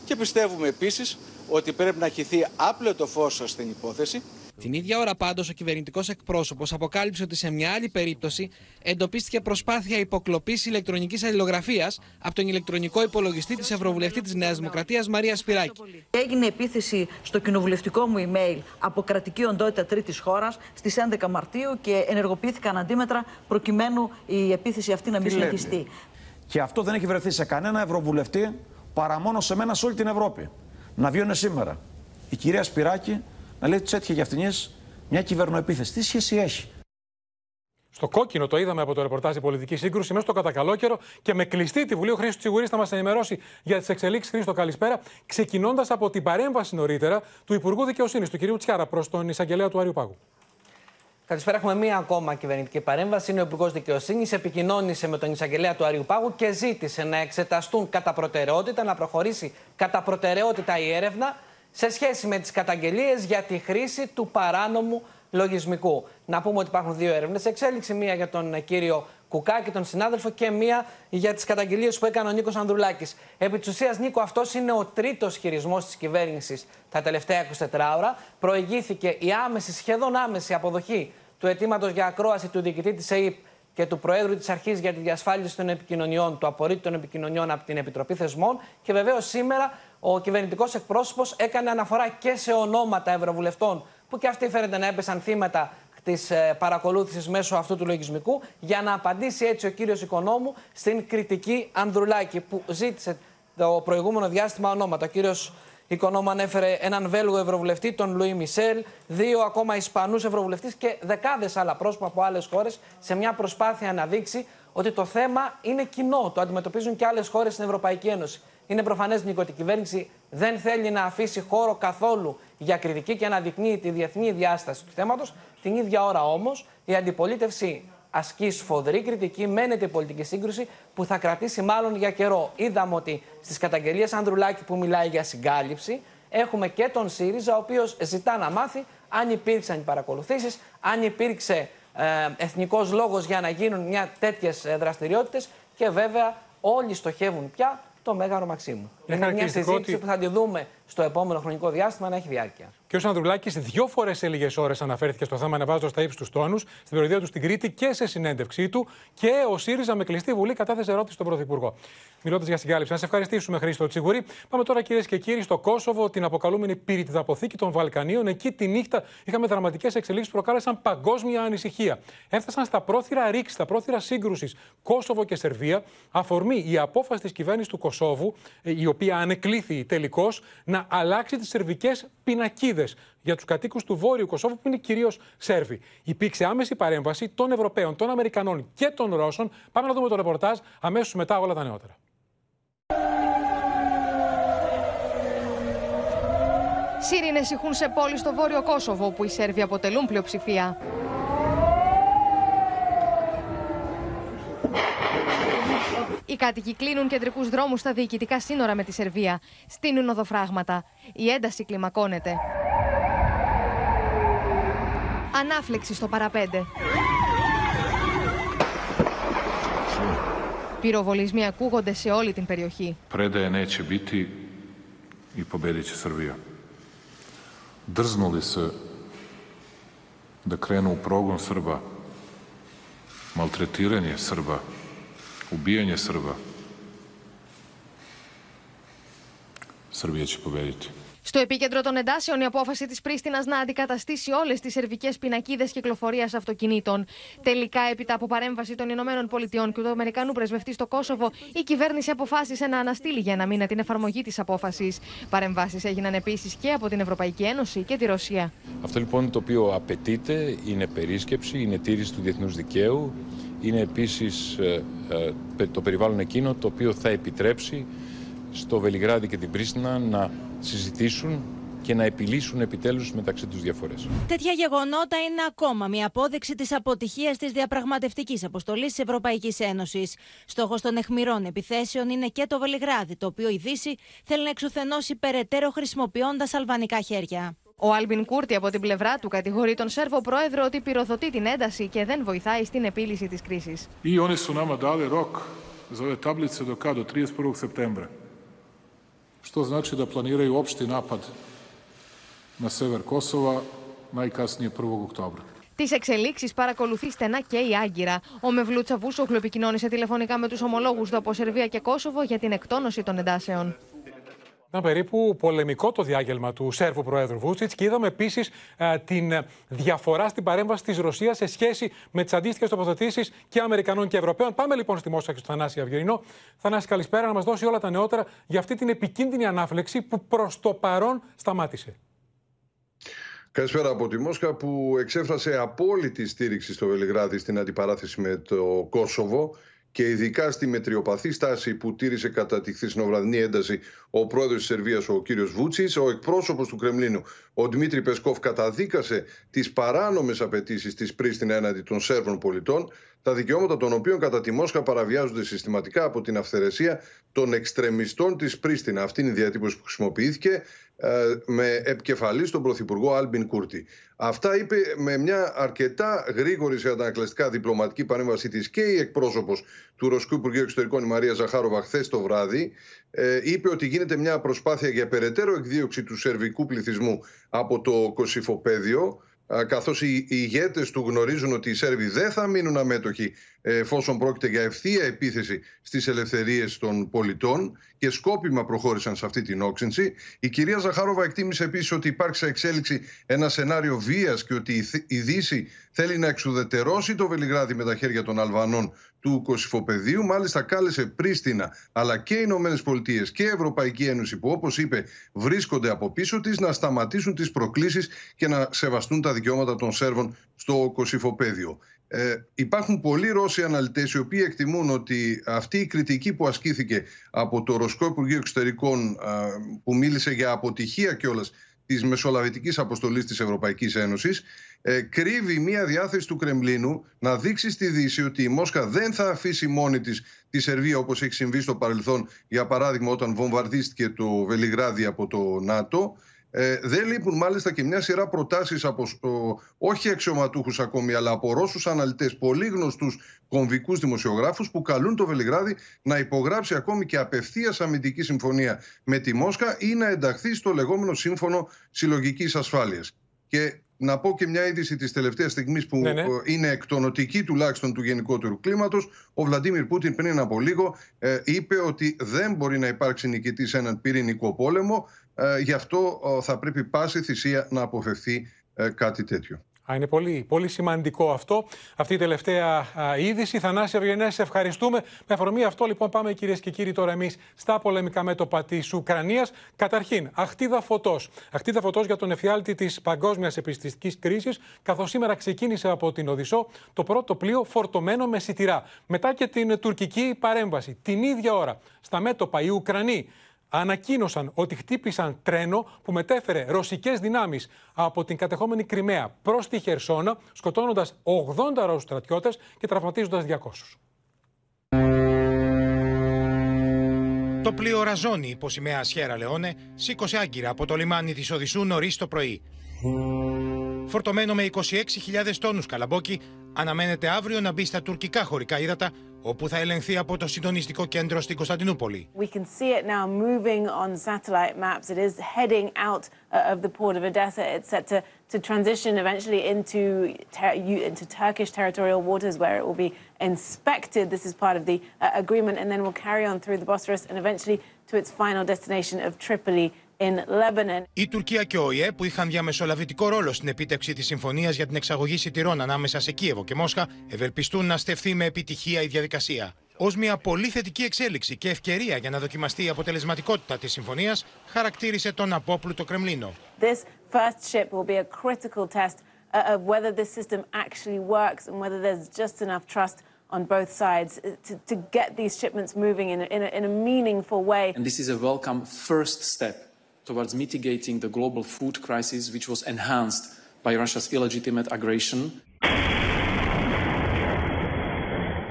Και πιστεύουμε επίσης ότι πρέπει να χυθεί άπλετο φως στην υπόθεση. Την ίδια ώρα πάντως ο κυβερνητικός εκπρόσωπος αποκάλυψε ότι σε μια άλλη περίπτωση εντοπίστηκε προσπάθεια υποκλοπής ηλεκτρονικής αλληλογραφίας από τον ηλεκτρονικό υπολογιστή της Ευρωβουλευτή της Νέας Δημοκρατίας Μαρία Σπυράκη. Έγινε επίθεση στο κοινοβουλευτικό μου email από κρατική οντότητα τρίτης χώρας στις έντεκα Μαρτίου και ενεργοποιήθηκαν αντίμετρα προκειμένου η επίθεση αυτή να μην συνεχιστεί. Και αυτό δεν έχει βρεθεί σε κανένα ευρωβουλευτή, παρά μόνο σε μένα, σε όλη την Ευρώπη. Να βιώνε σήμερα η κυρία Σπυράκη να λέει ότι τη έτυχε για αυτήν μια κυβερνοεπίθεση. Τι σχέση έχει? Στο κόκκινο το είδαμε από το ρεπορτάζ η πολιτική σύγκρουση, μέσα στο κατακαλό καιρό και με κλειστή τη Βουλή. Ο Χρήστος Τσιγουρής θα μας ενημερώσει για τις εξελίξεις. Χρήστο, καλησπέρα. Ξεκινώντας από την παρέμβαση νωρίτερα του Υπουργού Δικαιοσύνης, του κυρίου Τσιάρα, προς τον εισαγγελέα του Αρείου Πάγου. Καλησπέρα. Έχουμε μία ακόμα κυβερνητική παρέμβαση. Είναι ο Υπουργός Δικαιοσύνης. Επικοινώνησε με τον εισαγγελέα του Αρείου Πάγου και ζήτησε να εξεταστούν κατά προτεραιότητα, να προχωρήσει κατά προτεραιότητα η έρευνα σε σχέση με τις καταγγελίες για τη χρήση του παράνομου λογισμικού. Να πούμε ότι υπάρχουν δύο έρευνες εξέλιξη, μία για τον κύριο Κουκάκη, τον συνάδελφο, και μία για τις καταγγελίες που έκανε ο Νίκος Ανδρουλάκης. Επί της ουσίας, Νίκο, αυτός είναι ο τρίτος χειρισμός της κυβέρνησης τα τελευταία είκοσι τέσσερις ώρα. Προηγήθηκε η άμεση, σχεδόν άμεση αποδοχή του αιτήματος για ακρόαση του διοικητή της ΕΥΠ και του Προέδρου της Αρχής για τη Διασφάλιση των Επικοινωνιών, του απορρίτου των επικοινωνιών από την Επιτροπή Θεσμών. Και βεβαίως σήμερα ο κυβερνητικός εκπρόσωπος έκανε αναφορά και σε ονόματα ευρωβουλευτών, που και αυτοί φαίνεται να έπεσαν θύματα της παρακολούθησης μέσω αυτού του λογισμικού, για να απαντήσει έτσι ο κύριος Οικονόμου στην κριτική Ανδρουλάκη, που ζήτησε το προηγούμενο διάστημα ονόματα. Ο κύριος Οικονόμου ανέφερε έναν Βέλγο ευρωβουλευτή, τον Λουί Μισελ, δύο ακόμα Ισπανούς ευρωβουλευτές και δεκάδες άλλα πρόσωπα από άλλες χώρες, σε μια προσπάθεια να δείξει ότι το θέμα είναι κοινό, το αντιμετωπίζουν και άλλες χώρες στην Ευρωπαϊκή Ένωση. Είναι προφανές, Νίκο, ότι η κυβέρνηση δεν θέλει να αφήσει χώρο καθόλου για κριτική και να δεικνύει τη διεθνή διάσταση του θέματος. Την ίδια ώρα όμως η αντιπολίτευση ασκεί σφοδρή κριτική, μένεται η πολιτική σύγκρουση που θα κρατήσει μάλλον για καιρό. Είδαμε ότι στις καταγγελίες Ανδρουλάκη που μιλάει για συγκάλυψη, έχουμε και τον ΣΥΡΙΖΑ, ο οποίος ζητά να μάθει αν υπήρξαν οι παρακολουθήσεις, αν υπήρξε ε, εθνικός λόγος για να γίνουν μια τέτοιες δραστηριότητες, και βέβαια όλοι στοχεύουν πια το Μέγαρο Μαξίμου. Είναι, είναι μια συζήτηση ότι... που θα τη δούμε στο επόμενο χρονικό διάστημα να έχει διάρκεια. Και ο κ. Ανδρουλάκης δύο φορές σε λίγες ώρες αναφέρθηκε στο θέμα, ανεβάζοντας τα ύψη τους τόνους, στην περιοδία του στην Κρήτη και σε συνέντευξή του. Και ο ΣΥΡΙΖΑ με κλειστή βουλή κατάθεσε ερώτηση στον Πρωθυπουργό, μιλώντας για συγκάλυψη. Να σε ευχαριστήσουμε, Χρήστο Τσιγουρή. Πάμε τώρα, κυρίες και κύριοι, στο Κόσοβο, την αποκαλούμενη πυρηνιδαποθήκη των Βαλκανίων. Εκεί τη νύχτα είχαμε δραματικές εξελίξεις που προκάλεσαν παγκόσμια ανησυχία. Έφτασαν στα πρόθυρα ρήξη, στα πρόθυρα σύγκρουσης Κόσοβο και Σερβία, αφορμή η απόφαση της κυβέρνησης του Κωσόβου, η οποία ανεκλήθη τελικώς, να αλλάξει τις σερβικές πινακίδες για τους κατοίκους του Βόρειου Κωσόβου, που είναι κυρίως Σέρβοι. Υπήρξε άμεση παρέμβαση των Ευρωπαίων, των Αμερικανών και των Ρώσων. Πάμε να δούμε το ρεπορτάζ αμέσως μετά όλα τα νεότερα. Σύρινες ηχούν σε πόλεις στο Βόρειο Κόσοβο, όπου οι Σέρβοι αποτελούν πλειοψηφία. Οι κάτοικοι κλείνουν κεντρικούς δρόμους στα διοικητικά σύνορα με τη Σερβία. Στείνουν οδοφράγματα. Η ένταση κλιμακώνεται. Ανάφλεξη στο παραπέντε. Πυροβολισμοί ακούγονται σε όλη την περιοχή. Predaje neće biti i pobedit će Srbija. Drznuli se da krenu u progon Srba, maltretiranje Srba, ubijanje Srba. Srbija će pobediti. Στο επίκεντρο των εντάσεων η απόφαση της Πρίστινας να αντικαταστήσει όλες τις σερβικές πινακίδες κυκλοφορίας αυτοκινήτων. Τελικά, έπειτα από παρέμβαση των Ηνωμένων Πολιτειών και του Αμερικανού πρεσβευτή στο Κόσοβο, η κυβέρνηση αποφάσισε να αναστείλει για ένα μήνα την εφαρμογή της απόφασης. Παρεμβάσεις έγιναν επίσης και από την Ευρωπαϊκή Ένωση και τη Ρωσία. Αυτό λοιπόν το οποίο απαιτείται είναι περίσκεψη, είναι τήρηση του διεθνούς δικαίου, είναι επίσης το περιβάλλον εκείνο το οποίο θα επιτρέψει στο Βελιγράδι και την Πρίστινα να συζητήσουν και να επιλύσουν επιτέλους μεταξύ τους διαφορές. Τέτοια γεγονότα είναι ακόμα μια απόδειξη της αποτυχίας της διαπραγματευτικής αποστολής της Ευρωπαϊκής Ένωσης. Στόχος των αιχμηρών επιθέσεων είναι και το Βελιγράδι, το οποίο η Δύση θέλει να εξουθενώσει περαιτέρω χρησιμοποιώντας αλβανικά χέρια. Ο Άλμπιν Κούρτι από την πλευρά του κατηγορεί τον Σέρβο πρόεδρο ότι πυροδοτεί την ένταση και δεν βοηθάει στην επίλυση της κρίσης. Što znači da planiraju opšti napad na sever Kosova najkasnije prvog oktobra. Τις εξελίξεις παρακολουθεί στενά και η Άγκυρα. Ο Μευλού Τσαβούσογλου επικοινώνησε τηλεφωνικά με τους ομολόγους του από Σερβία και Κόσοβο για την εκτόνωση των εντάσεων. Ήταν περίπου πολεμικό το διάγγελμα του Σέρβου Προέδρου Βούτσιτς, και είδαμε επίσης την διαφορά στην παρέμβαση της Ρωσίας σε σχέση με τις αντίστοιχες τοποθετήσεις και Αμερικανών και Ευρωπαίων. Πάμε λοιπόν στη Μόσχα και στον Θανάση Αυγερινό. Θανάση, καλησπέρα, να μας δώσει όλα τα νεότερα για αυτή την επικίνδυνη ανάφλεξη που προς το παρόν σταμάτησε. Καλησπέρα από τη Μόσχα, που εξέφρασε απόλυτη στήριξη στο Βελιγράδι στην αντιπαράθεση με το Κόσοβο, και ειδικά στη μετριοπαθή στάση που τήρησε κατά τη χθεσινοβραδινή ένταση ο πρόεδρος της Σερβίας, ο κύριος Βούτσιτς. Ο εκπρόσωπος του Κρεμλίνου, ο Δημήτρη Πεσκόφ, καταδίκασε τις παράνομες απαιτήσεις της Πρίστινα έναντι των Σέρβων πολιτών, τα δικαιώματα των οποίων κατά τη Μόσχα παραβιάζονται συστηματικά από την αυθαιρεσία των εξτρεμιστών της Πρίστινα. Αυτή είναι η διατύπωση που χρησιμοποιήθηκε, με επικεφαλής τον Πρωθυπουργό Άλμπιν Κούρτι. Αυτά είπε με μια αρκετά γρήγορη σε αντανακλαστικά διπλωματική παρέμβαση της και η εκπρόσωπος του Ρωσικού Υπουργείου Εξωτερικών, η Μαρία Ζαχάροβα, χθες το βράδυ. Ε, είπε ότι γίνεται μια προσπάθεια για περαιτέρω εκδίωξη του σερβικού πληθυσμού από το κοσυφοπαίδιο, καθώς οι ηγέτες του γνωρίζουν ότι οι Σέρβοι δεν θα μείνουν αμέτωχοι εφόσον πρόκειται για ευθεία επίθεση στις ελευθερίες των πολιτών, και σκόπιμα προχώρησαν σε αυτή την όξυνση. Η κυρία Ζαχάροβα εκτίμησε επίσης ότι υπάρχει σε εξέλιξη ένα σενάριο βίας και ότι η Δύση θέλει να εξουδετερώσει το Βελιγράδι με τα χέρια των Αλβανών του Κωσυφοπεδίου. Μάλιστα κάλεσε Πρίστινα αλλά και οι Ηνωμένες Πολιτείες και η Ευρωπαϊκή Ένωση, που όπως είπε βρίσκονται από πίσω της, να σταματήσουν τις προκλήσεις και να σεβαστούν τα δικαιώματα των Σέρβων στο Κωσυφοπέδιο. Ε, υπάρχουν πολλοί Ρώσοι αναλυτές οι οποίοι εκτιμούν ότι αυτή η κριτική που ασκήθηκε από το Ρωσικό Υπουργείο Εξωτερικών, α, που μίλησε για αποτυχία κιόλας της μεσολαβητικής αποστολής της Ευρωπαϊκής Ένωσης, ε, κρύβει μια διάθεση του Κρεμλίνου να δείξει στη Δύση ότι η Μόσχα δεν θα αφήσει μόνη της τη Σερβία, όπως έχει συμβεί στο παρελθόν, για παράδειγμα όταν βομβαρδίστηκε το Βελιγράδι από το ΝΑΤΟ. Ε, δεν λείπουν μάλιστα και μια σειρά προτάσεις από ο, όχι αξιωματούχους ακόμη, αλλά από Ρώσους αναλυτές, πολύ γνωστούς κομβικούς δημοσιογράφους, που καλούν το Βελιγράδι να υπογράψει ακόμη και απευθείας αμυντική συμφωνία με τη Μόσχα ή να ενταχθεί στο λεγόμενο Σύμφωνο Συλλογικής Ασφάλειας. Και να πω και μια είδηση της τελευταίας στιγμής που ναι, ναι. είναι εκτονοτική τουλάχιστον του γενικότερου κλίματος. Ο Βλαντίμιρ Πούτιν πριν από λίγο ε, είπε ότι δεν μπορεί να υπάρξει νικητής σε έναν πυρηνικό πόλεμο. Ε, γι' αυτό ε, θα πρέπει πάση θυσία να αποφευθεί ε, κάτι τέτοιο. Α, είναι πολύ, πολύ σημαντικό αυτό. Αυτή η τελευταία α, είδηση. Θανάση Αυγενέ, σε ευχαριστούμε. Με αφορμή αυτό, λοιπόν, πάμε, κυρίες και κύριοι, τώρα εμείς στα πολεμικά μέτωπα της Ουκρανίας. Καταρχήν, αχτίδα φωτός. Αχτίδα φωτός για τον εφιάλτη της παγκόσμιας επιστημιστικής κρίσης, καθώς σήμερα ξεκίνησε από την Οδησσό το πρώτο πλοίο φορτωμένο με σιτηρά. Μετά και την τουρκική παρέμβαση, την ίδια ώρα, στα μέτωπα οι Ουκρανοί ανακοίνωσαν ότι χτύπησαν τρένο που μετέφερε ρωσικές δυνάμεις από την κατεχόμενη Κριμαία προς τη Χερσόνα, σκοτώνοντας ογδόντα Ρώσους στρατιώτες και τραυματίζοντας διακόσιους. Το πλοίο Ραζόνι, υπό σημαία Σιέρα Λεόνε, σήκωσε Άγκυρα από το λιμάνι της Οδυσσού νωρίς το πρωί. Φορτωμένο με είκοσι έξι χιλιάδες τόνους καλαμπόκι, αναμένεται αύριο να μπει στα τουρκικά χωρικά ύδατα, όπου θα ελεγχθεί από το συντονιστικό κέντρο στην Κωνσταντινούπολη. Η Τουρκία και ο ΟΗΕ, που είχαν διαμεσολαβητικό ρόλο στην επίτευξη της συμφωνίας για την εξαγωγή σιτηρών ανάμεσα σε Κίεβο και Μόσχα, ευελπιστούν να στεφθεί με επιτυχία η διαδικασία. Ως μια πολύ θετική εξέλιξη και ευκαιρία για να δοκιμαστεί η αποτελεσματικότητα της συμφωνίας, χαρακτήρισε τον απόπλουτο Κρεμλίνο. On both sides to, to get these shipments moving in a, in, a, in a meaningful way. And this is a welcome first step towards mitigating the global food crisis, which was enhanced by Russia's illegitimate aggression.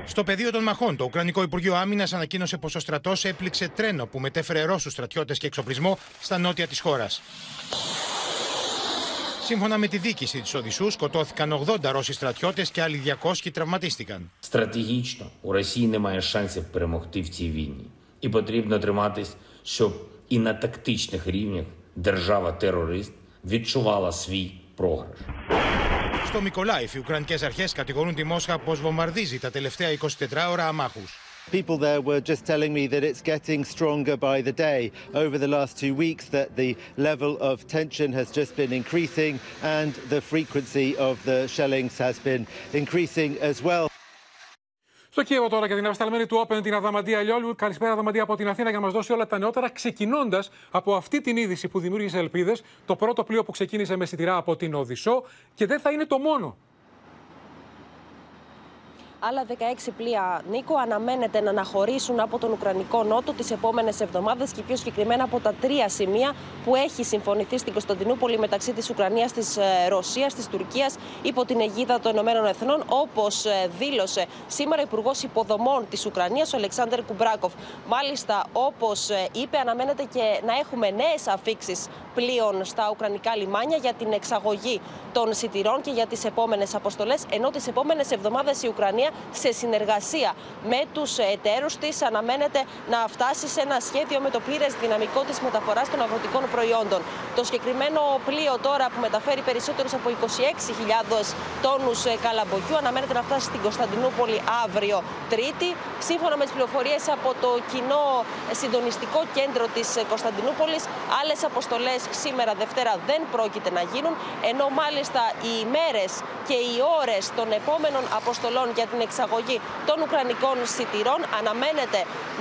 Στο πεδίο των μαχών, το Ουκρανικό Υπουργείο Άμυνας ανακοίνωσε πως ο στρατός έπληξε τρένο που μετέφερε Ρώσους στρατιώτες και εξοπλισμό στα νότια της χώρας. Σύμφωνα με τη διοίκηση της Οδυσσού, σκοτώθηκαν ογδόντα Ρώσοι στρατιώτες και άλλοι διακόσιοι τραυματίστηκαν. Στρατηγικά, η Ρωσία δεν έχει σάνση να περιμοχθεί σε αυτή τη βίνη. Και πρέπει να τриматись, щоб και на τακτичних рівнях держава-террорист відчувала свій програш. Στο Μικολάιφ, οι Ουκρανικές αρχές κατηγορούν τη Μόσχα πως βομβαρδίζει τα τελευταία εικοσιτετράωρα αμάχους. People there were just telling me that it's getting stronger by the day over the last two weeks, that the level of tension has just been increasing and the frequency of the shellings has been increasing as well. Στο Κίεβο τώρα και την απεσταλμένη του Open, την Αδαμαντία Λιόλου. Καλησπέρα, Αδαμαντία, από την Αθήνα, για να μας δώσει όλα τα νεότερα, ξεκινώντας από αυτή την είδηση που δημιούργησε ελπίδες, το πρώτο πλοίο που ξεκίνησε με σιτηρά από την Οδυσσό, και δεν θα είναι το μόνο. Άλλα δεκαέξι πλοία, Νίκο, αναμένεται να αναχωρήσουν από τον Ουκρανικό Νότο τις επόμενες εβδομάδες και πιο συγκεκριμένα από τα τρία σημεία που έχει συμφωνηθεί στην Κωνσταντινούπολη μεταξύ της Ουκρανίας, της Ρωσίας, της Τουρκίας υπό την αιγίδα των Ηνωμένων Εθνών, όπως δήλωσε σήμερα ο Υπουργός Υποδομών της Ουκρανίας, ο Αλεξάνδρ Κουμπράκοφ. Μάλιστα, όπως είπε, αναμένεται και να έχουμε νέες αφίξεις πλοίων στα ουκρανικά λιμάνια για την εξαγωγή των σιτηρών και για τις επόμενες αποστολές, ενώ τις επόμενες εβδομάδες η Ουκρανία σε συνεργασία με τους εταίρους της αναμένεται να φτάσει σε ένα σχέδιο με το πλήρες δυναμικό της μεταφοράς των αγροτικών προϊόντων. Το συγκεκριμένο πλοίο τώρα που μεταφέρει περισσότερους από είκοσι έξι χιλιάδες τόνους καλαμποκιού αναμένεται να φτάσει στην Κωνσταντινούπολη αύριο Τρίτη. Σύμφωνα με τις πληροφορίες από το κοινό συντονιστικό κέντρο της Κωνσταντινούπολης, άλλες αποστολές σήμερα Δευτέρα δεν πρόκειται να γίνουν, ενώ μάλιστα οι ημέρες και οι ώρες των επόμενων αποστολών για την εξαγωγή των ουκρανικών σιτηρών αναμένεται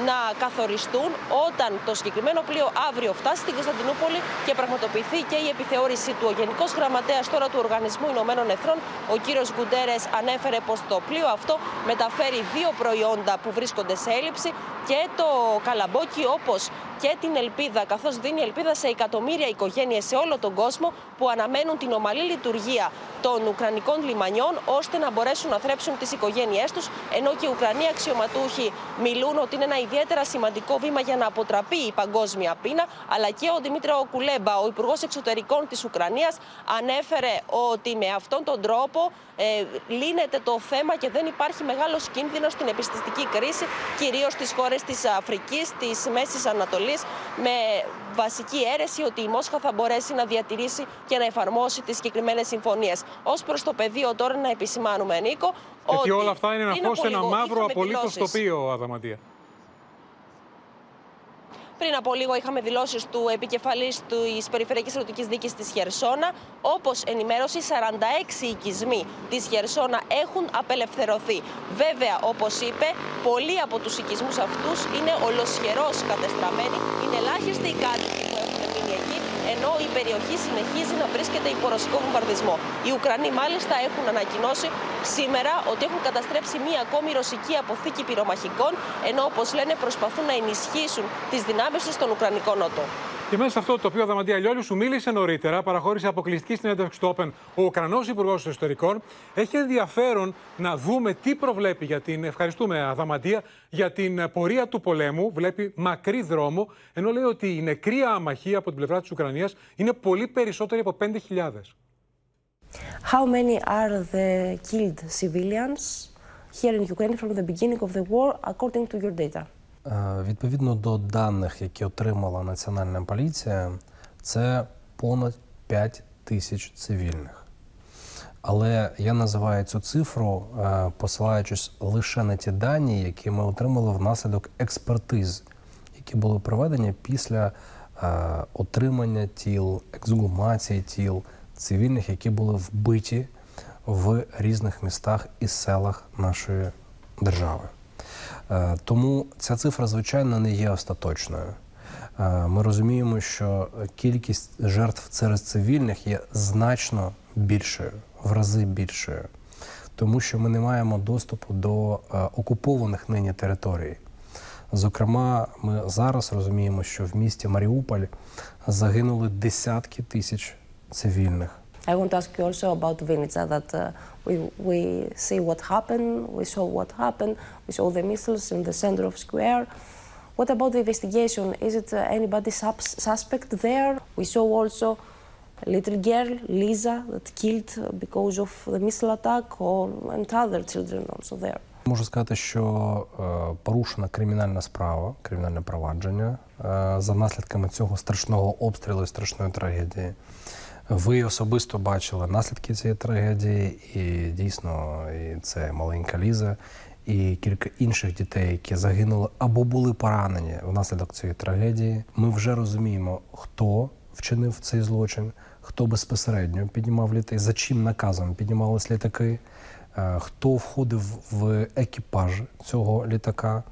να καθοριστούν όταν το συγκεκριμένο πλοίο αύριο φτάσει στην Κωνσταντινούπολη και πραγματοποιηθεί και η επιθεώρηση του. Ο Γενικός Γραμματέας τώρα του Οργανισμού Ηνωμένων Εθνών, ο κύριος Γκουντέρες, ανέφερε πως το πλοίο αυτό μεταφέρει δύο προϊόντα που βρίσκονται σε έλλειψη, και το καλαμπόκι όπως και την ελπίδα, καθώς δίνει ελπίδα σε εκατομμύρια οικογένειες σε όλο τον κόσμο που αναμένουν την ομαλή λειτουργία των ουκρανικών λιμανιών ώστε να μπορέσουν να θρέψουν τις οικογένειές τους, ενώ και οι Ουκρανοί αξιωματούχοι μιλούν ότι είναι ένα ιδιαίτερα σημαντικό βήμα για να αποτραπεί η παγκόσμια πείνα, αλλά και ο Δημήτριο Κουλέμπα, ο Υπουργός Εξωτερικών της Ουκρανίας, ανέφερε ότι με αυτόν τον τρόπο ε, λύνεται το θέμα και δεν υπάρχει μεγάλος κίνδυνος στην επιστηστική κρίση, κυρίως στις χώρες της Αφρικής, της Μέσης Ανατολής, με βασική αίρεση ότι η Μόσχα θα μπορέσει να διατηρήσει και να εφαρμόσει τις συγκεκριμένες συμφωνίες. Ως προς το πεδίο τώρα να επισημάνουμε, Νίκο, γιατί ότι όλα αυτά είναι ένα φως σε ένα μαύρο απολύτως τοπίο, Αδαμαντία. Πριν από λίγο είχαμε δηλώσεις του επικεφαλής της Περιφερειακής Ερωτικής Δίκης της Χερσόνα. Όπως ενημέρωση, σαράντα έξι οικισμοί της Χερσόνα έχουν απελευθερωθεί. Βέβαια, όπως είπε, πολλοί από τους οικισμούς αυτούς είναι ολοσχερώς κατεστραμμένοι. Είναι ελάχιστοι οι κάτοικοι που έχουν μείνει εκεί, ενώ η περιοχή συνεχίζει να βρίσκεται υπό ρωσικό βομβαρδισμό. Οι Ουκρανοί μάλιστα έχουν ανακοινώσει σήμερα ότι έχουν καταστρέψει μία ακόμη ρωσική αποθήκη πυρομαχικών, ενώ όπως λένε προσπαθούν να ενισχύσουν τις δυνάμεις τους στον Ουκρανικό Νότο. Και μέσα σε αυτό το οποίο, Αδαμαντία Λιόλιου, σου μίλησε νωρίτερα, παραχώρησε αποκλειστική συνέντευξη στο Open ο Ουκρανός Υπουργός Εξωτερικών, έχει ενδιαφέρον να δούμε τι προβλέπει για την, ευχαριστούμε Αδαμαντία, για την πορεία του πολέμου. Βλέπει μακρύ δρόμο, ενώ λέει ότι η νεκρή άμαχη από την πλευρά της Ουκρανίας είναι πολύ περισσότερη από πέντε χιλιάδες. How many are the killed civilians here in Ukraine from the beginning of the war, according to your data? Відповідно до даних, які отримала Національна поліція, це понад п'ять тисяч цивільних. Але я називаю цю цифру, посилаючись лише на ті дані, які ми отримали внаслідок експертиз, які були проведені після отримання тіл, ексгумації тіл цивільних, які були вбиті в різних містах і селах нашої держави. Тому ця цифра, звичайно, не є остаточною. Ми розуміємо, що кількість жертв серед цивільних є значно більшою, в рази більшою, тому що ми не маємо доступу до окупованих нині територій. Зокрема, ми зараз розуміємо, що в місті Маріуполь загинули десятки тисяч цивільних. I want to ask you also about Vinica, that uh, we, we see what happened, we saw what happened, we saw the missiles in the center of square. What about the investigation? Is it uh, anybody subs suspect there? We saw also a little girl, Lisa, that killed because of the missile attack, or, and other children also there. Можу сказати, що порушена кримінальна справа, кримінальне провадження за наслідками цього страшного обстрілу і страшної трагедії. Ви особисто бачили наслідки цієї трагедії, і дійсно і це маленька Ліза, і кілька інших дітей, які загинули або були поранені внаслідок цієї трагедії. Ми вже розуміємо, хто вчинив цей злочин, хто безпосередньо піднімав літаки, за чим наказом піднімались літаки, хто входив в екіпаж цього літака,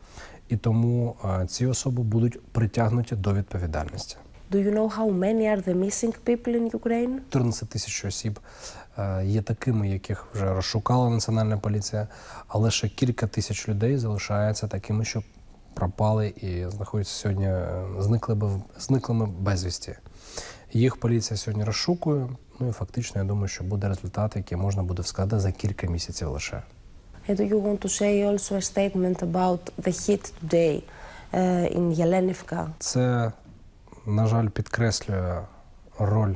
і тому ці особи будуть притягнуті до відповідальності. Do you know how many are the missing people in Ukraine? чотирнадцять тисяч осіб є такими, яких вже розшукала національна поліція, але ще кілька тисяч людей залишаються такими, що пропали і знаходяться сьогодні зниклими безвісті. Їх поліція сьогодні розшукує, ну і фактично, я думаю, що буде результат, який можна буде вскладати за кілька місяців лише. And do you want to say also a statement about the hit today in Yelenivka? Це, на жаль, підкреслює роль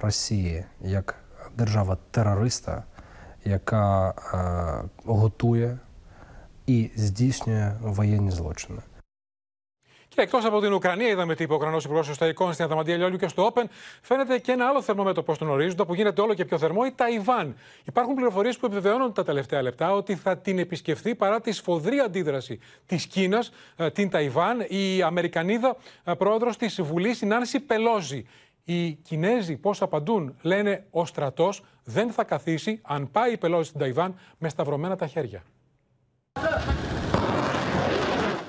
Росії як держава-терориста, яка готує і здійснює воєнні злочини. Και εκτός από την Ουκρανία, είδαμε τι είπε ο Ουκρανός Υπουργός Εσωτερικών στην Αδαμαντία Λιόλιου και στο Open, φαίνεται και ένα άλλο θερμό μέτωπο στον ορίζοντα που γίνεται όλο και πιο θερμό, η Ταϊβάν. Υπάρχουν πληροφορίες που επιβεβαιώνουν τα τελευταία λεπτά ότι θα την επισκεφθεί παρά τη σφοδρή αντίδραση της Κίνας, την Ταϊβάν, η Αμερικανίδα πρόεδρος της Βουλής, η Νάνση Πελόζη. Οι Κινέζοι πώς απαντούν, λένε ο στρατός δεν θα καθίσει αν πάει η Πελόζη στην Ταϊβάν με σταυρωμένα τα χέρια.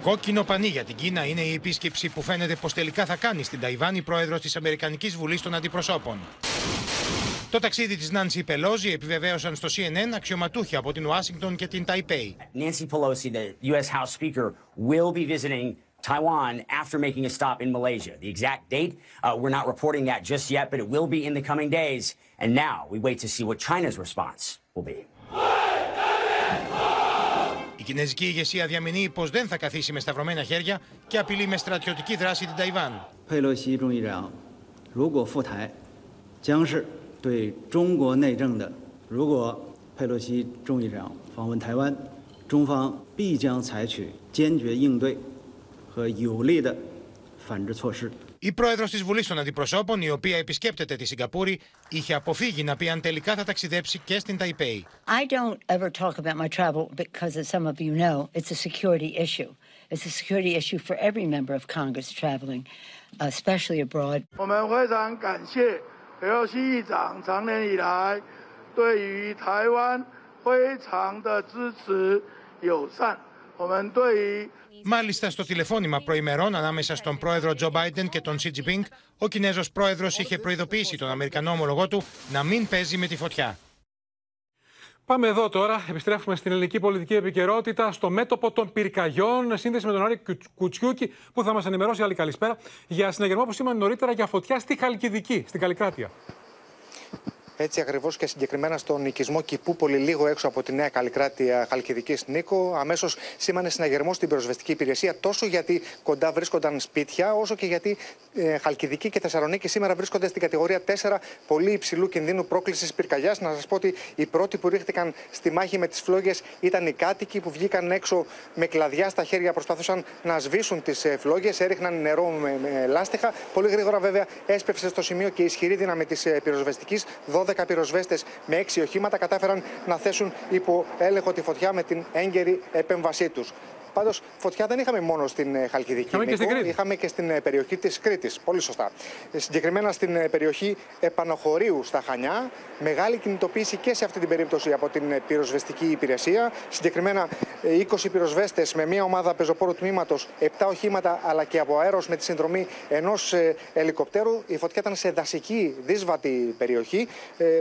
Κόκκινο πανί για την Κίνα είναι η επίσκεψη που φαίνεται πως τελικά θα κάνει στην Ταϊβάν η πρόεδρος της Αμερικανικής Βουλής των Αντιπροσώπων. Το ταξίδι της Νάνση Πελόζη επιβεβαίωσαν στο σι εν εν αξιωματούχοι από την Ουάσιγκτον και την Ταϊπέη. Nancy Pelosi, the γιου ες House Speaker, will be visiting Taiwan after making a stop in Malaysia. The exact date, uh, we're not reporting that just yet, but it will be in the coming days. And now we wait to see what China's response will be. Η κινέζικη ηγεσία διαμηνεί πως δεν θα καθίσει με σταυρωμένα χέρια και απειλεί με στρατιωτική δράση την Ταϊβάν. Η πρόεδρος της Βουλής των Αντιπροσώπων, η οποία επισκέπτεται τη Σιγκαπούρη, είχε αποφύγει να πει αν τελικά θα ταξιδέψει και στην Ταϊπέη. I don't ever talk about my travel because, as some of you know, it's a security issue. It's a security issue for every member of Congress traveling, especially abroad. 我们非常感谢刘议长长年以来对于台湾非常的支持友善。我们对于 Μάλιστα, στο τηλεφώνημα προημερών ανάμεσα στον πρόεδρο Τζο Μπάιντεν και τον Σι Τζιπίνγκ, ο Κινέζος πρόεδρος είχε προειδοποιήσει τον Αμερικανό ομολογό του να μην παίζει με τη φωτιά. Πάμε εδώ τώρα, επιστρέφουμε στην ελληνική πολιτική επικαιρότητα, στο μέτωπο των πυρκαγιών, σύνδεση με τον Άρη Κουτσιούκη, που θα μας ενημερώσει άλλη καλησπέρα, για συναγερμό που σήμανε νωρίτερα για φωτιά στη Χαλκιδική, στην Καλλικράτεια. Έτσι ακριβώς και συγκεκριμένα στον οικισμό Κηπούπολη, λίγο έξω από τη Νέα Καλλικράτεια Χαλκιδικής, Νίκο. Αμέσως σήμανε συναγερμό στην πυροσβεστική υπηρεσία, τόσο γιατί κοντά βρίσκονταν σπίτια, όσο και γιατί ε, Χαλκιδική και Θεσσαλονίκη σήμερα βρίσκονται στην κατηγορία τέσσερα πολύ υψηλού κινδύνου πρόκλησης πυρκαγιάς. Να σας πω ότι οι πρώτοι που ρίχτηκαν στη μάχη με τις φλόγες ήταν οι κάτοικοι που βγήκαν έξω με κλαδιά στα χέρια, προσπαθούσαν να σβήσουν τις φλόγες, έριχναν νερό με, με λάστιχα. Πολύ γρήγορα, βέβαια, έσπευσε στο σημείο και η ισχυρή δύναμη της πυροσβεστικής. δώδεκα πυροσβέστες με έξι οχήματα κατάφεραν να θέσουν υπό έλεγχο τη φωτιά με την έγκαιρη επέμβασή τους. Πάντως, φωτιά δεν είχαμε μόνο στην Χαλκιδική, είχαμε, Νίκο, και, στην είχαμε και στην περιοχή της Κρήτης. Πολύ σωστά. Συγκεκριμένα στην περιοχή Επανοχωρίου στα Χανιά, μεγάλη κινητοποίηση και σε αυτή την περίπτωση από την πυροσβεστική υπηρεσία. Συγκεκριμένα είκοσι πυροσβέστες με μια ομάδα πεζοπόρου τμήματος, επτά οχήματα αλλά και από αέρος με τη συνδρομή ενός ελικοπτέρου. Η φωτιά ήταν σε δασική, δύσβατη περιοχή.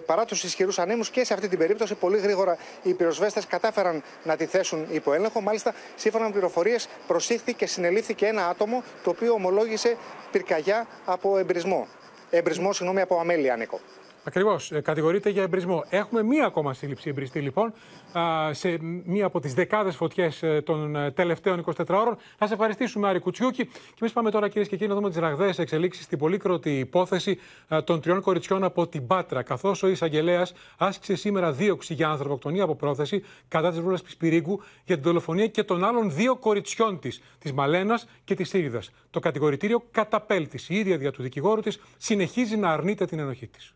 Παρά τους ισχυρούς ανέμους και σε αυτή την περίπτωση, πολύ γρήγορα οι πυροσβέστες κατάφεραν να τη θέσουν υπό έλεγχο. Μάλιστα, σύμφωνα με πληροφορίες, προσήχθη και συνελήφθηκε ένα άτομο το οποίο ομολόγησε πυρκαγιά από εμπρισμό. Εμπρισμό, συγγνώμη, από αμέλεια, Νίκο. Ακριβώς, κατηγορείται για εμπρισμό. Έχουμε μία ακόμα σύλληψη εμπριστή, λοιπόν, σε μία από τις δεκάδες φωτιές των τελευταίων εικοσιτετράωρων. Να σε ευχαριστήσουμε, Άρη Κουτσιούκη. Και εμείς πάμε τώρα, κυρίες και κύριοι, να δούμε τις ραγδαίες εξελίξεις στην πολύκροτη υπόθεση των τριών κοριτσιών από την Πάτρα. Καθώς ο εισαγγελέας άσκησε σήμερα δίωξη για ανθρωποκτονία από πρόθεση κατά της Βούλας Πισπυρίγκου για την δολοφονία και των άλλων δύο κοριτσιών της, της Μαλένας και της Σύριδας. Το κατηγορητήριο καταπέλτησε. Η ίδια δια του δικηγόρου της συνεχίζει να αρνείται την ενοχή της.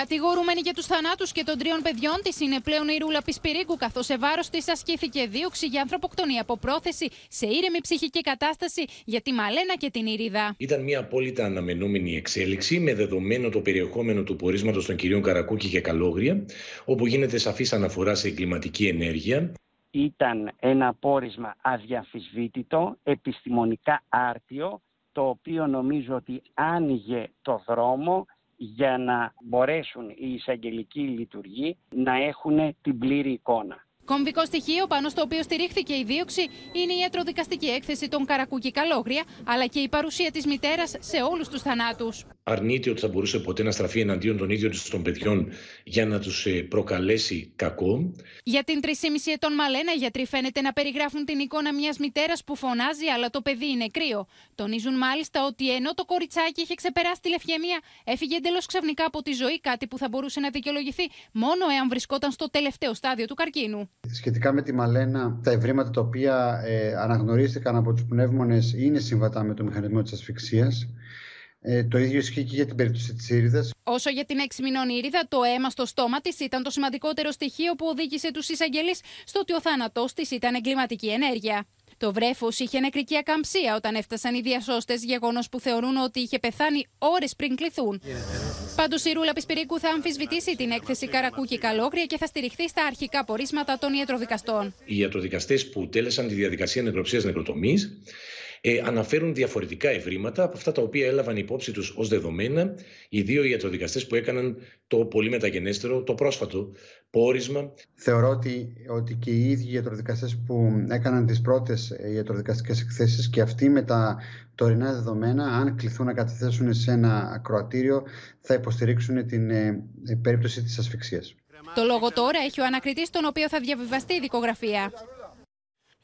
Κατηγορούμενη για τους θανάτους και των τριών παιδιών της είναι πλέον η Ρούλα Πισπυρίγκου, καθώς σε βάρος της ασκήθηκε δίωξη για ανθρωποκτονία από πρόθεση σε ήρεμη ψυχική κατάσταση για τη Μαλένα και την Ήριδα. Ήταν μια απόλυτα αναμενόμενη εξέλιξη, με δεδομένο το περιεχόμενο του πορίσματος των κυρίων Καρακούκη και Καλόγρια, όπου γίνεται σαφής αναφορά σε εγκληματική ενέργεια. Ήταν ένα πόρισμα αδιαμφισβήτητο, επιστημονικά άρτιο το οποίο νομίζω ότι άνοιγε το δρόμο για να μπορέσουν οι εισαγγελικοί λειτουργοί να έχουν την πλήρη εικόνα. Κομβικό στοιχείο πάνω στο οποίο στηρίχθηκε η δίωξη είναι η ιατροδικαστική έκθεση των Καρακούκη Καλόγρια, αλλά και η παρουσία της μητέρας σε όλους τους θανάτους. Αρνείται ότι θα μπορούσε ποτέ να στραφεί εναντίον των ίδιων των παιδιών για να τους προκαλέσει κακό. Για την τρισήμισι ετών Μαλένα, οι γιατροί φαίνεται να περιγράφουν την εικόνα μιας μητέρας που φωνάζει, αλλά το παιδί είναι κρύο. Τονίζουν μάλιστα ότι ενώ το κοριτσάκι είχε ξεπεράσει τη λευχαιμία, έφυγε εντελώς ξαφνικά από τη ζωή, κάτι που θα μπορούσε να δικαιολογηθεί μόνο εάν βρισκόταν στο τελευταίο στάδιο του καρκίνου. Σχετικά με τη Μαλένα, τα ευρήματα τα οποία ε, αναγνωρίστηκαν από τους πνεύμονες είναι συμβατά με το μηχανισμό της ασφυξίας. Ε, το ίδιο ισχύει και για την περίπτωση της Ήριδας. Όσο για την έξι μηνών Ήριδα, το αίμα στο στόμα της ήταν το σημαντικότερο στοιχείο που οδήγησε τους εισαγγελείς στο ότι ο θάνατός της ήταν εγκληματική ενέργεια. Το βρέφος είχε νεκρική ακαμψία όταν έφτασαν οι διασώστες, γεγονός που θεωρούν ότι είχε πεθάνει ώρες πριν κληθούν. Yeah. Πάντως η Ρούλα Πισπυρίγκου θα αμφισβητήσει την έκθεση Καρακούκη Καλόγρια και θα στηριχθεί στα αρχικά πορίσματα των ιατροδικαστών. Οι ιατροδικαστές που τέλεσαν τη διαδικασία νεκροψίας νεκροτομής ε, αναφέρουν διαφορετικά ευρήματα από αυτά τα οποία έλαβαν υπόψη τους ως δεδομένα οι δύο ιατροδικαστές που έκαναν το πολύ μεταγενέστερο, το πρόσφατο πόρισμα. Θεωρώ ότι, ότι και οι ίδιοι ιατροδικαστές που έκαναν τις πρώτες ιατροδικαστικές εκθέσεις και αυτοί με τα τωρινά δεδομένα, αν κληθούν να καταθέσουν σε ένα ακροατήριο, θα υποστηρίξουν την ε, περίπτωση της ασφυξίας. Το λόγο τώρα έχει ο ανακριτής, τον οποίο θα διαβιβαστεί η δικογραφία.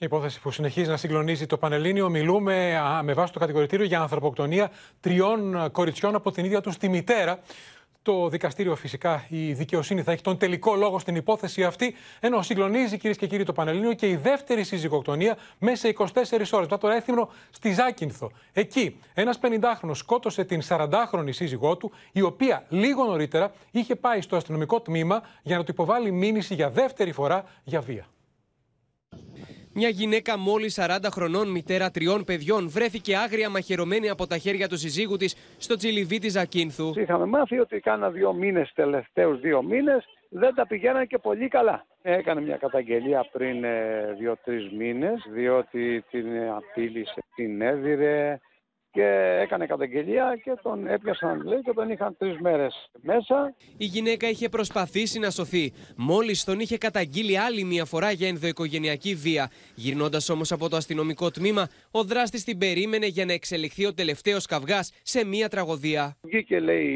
Η υπόθεση που συνεχίζει να συγκλονίζει το Πανελλήνιο. Μιλούμε με βάση το κατηγορητήριο για ανθρωποκτονία τριών κοριτσιών από την ίδια τους τη μητέρα. Το δικαστήριο, φυσικά, η δικαιοσύνη θα έχει τον τελικό λόγο στην υπόθεση αυτή. Ενώ συγκλονίζει, κυρίες και κύριοι, το Πανελλήνιο και η δεύτερη συζυγοκτονία μέσα σε είκοσι τέσσερις ώρες. Μετά το έθιμνο στη Ζάκυνθο. Εκεί ένας πενηντάχρονος σκότωσε την σαραντάχρονη σύζυγό του, η οποία λίγο νωρίτερα είχε πάει στο αστυνομικό τμήμα για να του υποβάλει μήνυση για δεύτερη φορά για βία. Μια γυναίκα μόλις σαράντα χρονών, μητέρα τριών παιδιών, βρέθηκε άγρια μαχαιρωμένη από τα χέρια του συζύγου της στο τσιλιβί της Ζακύνθου. Είχαμε μάθει ότι κάνα δύο μήνες, τελευταίους δύο μήνες, δεν τα πηγαίναν και πολύ καλά. Έκανε μια καταγγελία πριν δύο-τρεις μήνες, διότι την απείλησε, την έδιρε και έκανε καταγγελία και τον έπιασαν, λέει, και τον είχαν τρεις μέρες μέσα. Η γυναίκα είχε προσπαθήσει να σωθεί. Μόλις τον είχε καταγγείλει άλλη μια φορά για ενδοοικογενειακή βία. Γυρνώντας όμως από το αστυνομικό τμήμα, ο δράστης την περίμενε για να εξελιχθεί ο τελευταίος καυγάς σε μια τραγωδία. Βγήκε, λέει,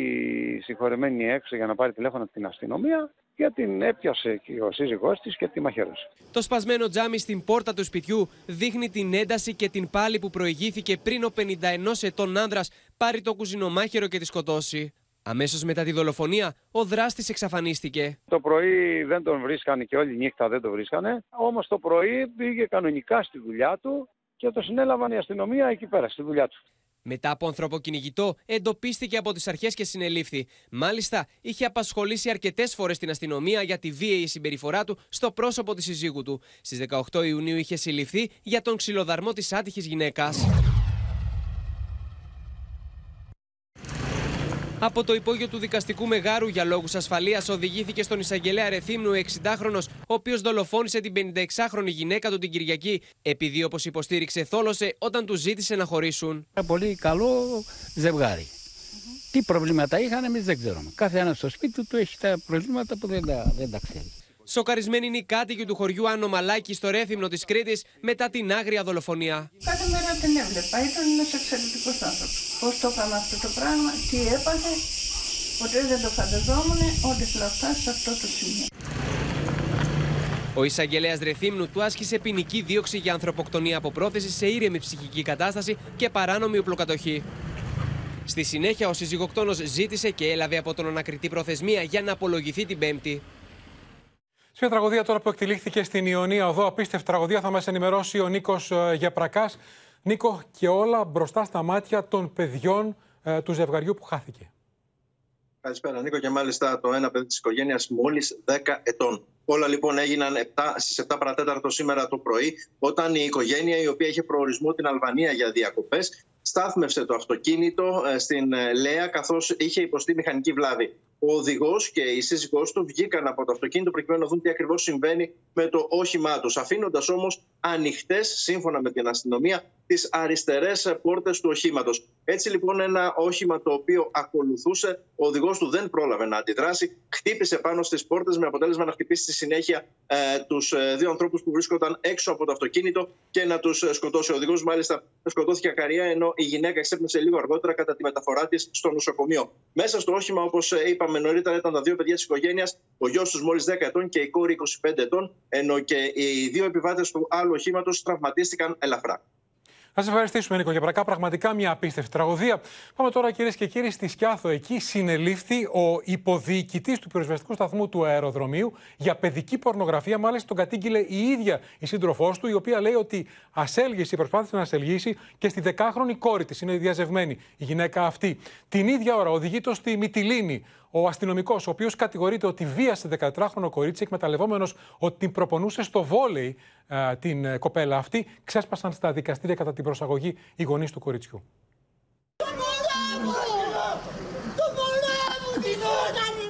η συγχωρεμένη έξω για να πάρει τηλέφωνο από την αστυνομία. Και την έπιασε και ο σύζυγός της και τη μαχαίρωσε. Το σπασμένο τζάμι στην πόρτα του σπιτιού δείχνει την ένταση και την πάλη που προηγήθηκε πριν ο πενήντα ενός ετών άνδρας πάρει το κουζινομάχαιρο και τη σκοτώσει. Αμέσως μετά τη δολοφονία, ο δράστης εξαφανίστηκε. Το πρωί δεν τον βρίσκανε και όλη νύχτα δεν τον βρίσκανε. Όμως το πρωί πήγε κανονικά στη δουλειά του και το συνέλαβαν η αστυνομία εκεί πέρα, στη δουλειά του. Μετά από ανθρωποκυνηγητό, εντοπίστηκε από τις αρχές και συνελήφθη. Μάλιστα, είχε απασχολήσει αρκετές φορές την αστυνομία για τη βίαιη συμπεριφορά του στο πρόσωπο της συζύγου του. Στις δεκαοκτώ Ιουνίου είχε συλληφθεί για τον ξυλοδαρμό της άτυχης γυναίκας. Από το υπόγειο του δικαστικού μεγάρου για λόγους ασφαλείας οδηγήθηκε στον εισαγγελέα Ρεθύμνου εξηντάχρονος, ο οποίος δολοφόνησε την πενηνταεξάχρονη γυναίκα του την Κυριακή, επειδή, όπως υποστήριξε, θόλωσε όταν του ζήτησε να χωρίσουν. Πολύ καλό ζευγάρι. Mm-hmm. Τι προβλήματα είχαν, εμείς δεν ξέρουμε. Κάθε ένας στο σπίτι του έχει τα προβλήματα που δεν τα, δεν τα ξέρει. Σοκαρισμένοι είναι οι κάτοικοι του χωριού Άνω Μαλάκη στο Ρέθυμνο της Κρήτης μετά την άγρια δολοφονία. Κάθε μέρα την έβλεπα, ήταν ένας εξαιρετικός άνθρωπος. Πώς το έκανα αυτό το πράγμα, τι έπαθε, ποτέ δεν το φανταζόμουν, ότι θα φτάσει σε αυτό το σημείο. Ο εισαγγελέας Ρεθύμνου του άσκησε ποινική δίωξη για ανθρωποκτονία από πρόθεση σε ήρεμη ψυχική κατάσταση και παράνομη οπλοκατοχή. Στη συνέχεια, ο συζυγοκτόνος ζήτησε και έλαβε από τον ανακριτή προθεσμία για να απολογηθεί την Πέμπτη. Σε μια τραγωδία τώρα που εκτελήχθηκε στην Ιωνία Οδό, απίστευτη τραγωδία, θα μας ενημερώσει ο Νίκος Γεπρακάς. Νίκο, και όλα μπροστά στα μάτια των παιδιών ε, του ζευγαριού που χάθηκε. Καλησπέρα, Νίκο, και μάλιστα το ένα παιδί της οικογένειας μόλις δέκα ετών. Όλα λοιπόν έγιναν στις επτά παρά τέταρτο σήμερα το πρωί, όταν η οικογένεια η οποία είχε προορισμό την Αλβανία για διακοπές στάθμευσε το αυτοκίνητο στην Λέα, καθώς είχε υποστεί μηχανική βλάβη. Ο οδηγός και η σύζυγός του βγήκαν από το αυτοκίνητο προκειμένου να δουν τι ακριβώς συμβαίνει με το όχημά τους, αφήνοντας όμως ανοιχτές, σύμφωνα με την αστυνομία, τις αριστερές πόρτες του οχήματος. Έτσι λοιπόν ένα όχημα το οποίο ακολουθούσε, ο οδηγός του δεν πρόλαβε να αντιδράσει, χτύπησε πάνω στις πόρτες με αποτέλεσμα να χτυπήσει στη συνέχεια ε, τους ε, δύο ανθρώπους που βρίσκονταν έξω από το αυτοκίνητο και να τους σκοτώσει. Ο οδηγός μάλιστα σκοτώθηκε ακαριά, ενώ η γυναίκα εξέπνευσε λίγο αργότερα κατά τη μεταφορά της στο νοσοκομείο. Μέσα στο όχημα, όπως είπαμε νωρίτερα, ήταν τα δύο παιδιά της οικογένειας, ο γιος τους μόλις δέκα ετών και η κόρη είκοσι πέντε ετών, ενώ και οι δύο επιβάτες του άλλου οχήματος τραυματίστηκαν ελαφρά. Να σας ευχαριστήσουμε, Νίκο Γεπρακά. Πραγματικά μια απίστευτη τραγωδία. Πάμε τώρα, κυρίες και κύριοι, στη Σκιάθο. Εκεί συνελήφθη ο υποδιοικητής του πυροσβεστικού σταθμού του αεροδρομίου για παιδική πορνογραφία. Μάλιστα, τον κατήγγειλε η ίδια η σύντροφός του, η οποία λέει ότι ασέλγησε, προσπάθησε να ασελγήσει και στη δεκάχρονη κόρη της. Είναι διαζευμένη η γυναίκα αυτή. Την ίδια ώρα οδηγείται στη Μυτιλήνη ο αστυνομικός, ο οποίος κατηγορείται ότι βίασε δεκατετράχρονο κορίτσι, εκμεταλλευόμενος ότι την προπονούσε στο βόλεϊ την κοπέλα αυτή. Ξέσπασαν στα δικαστήρια κατά την προσαγωγή οι γονείς του κοριτσιού.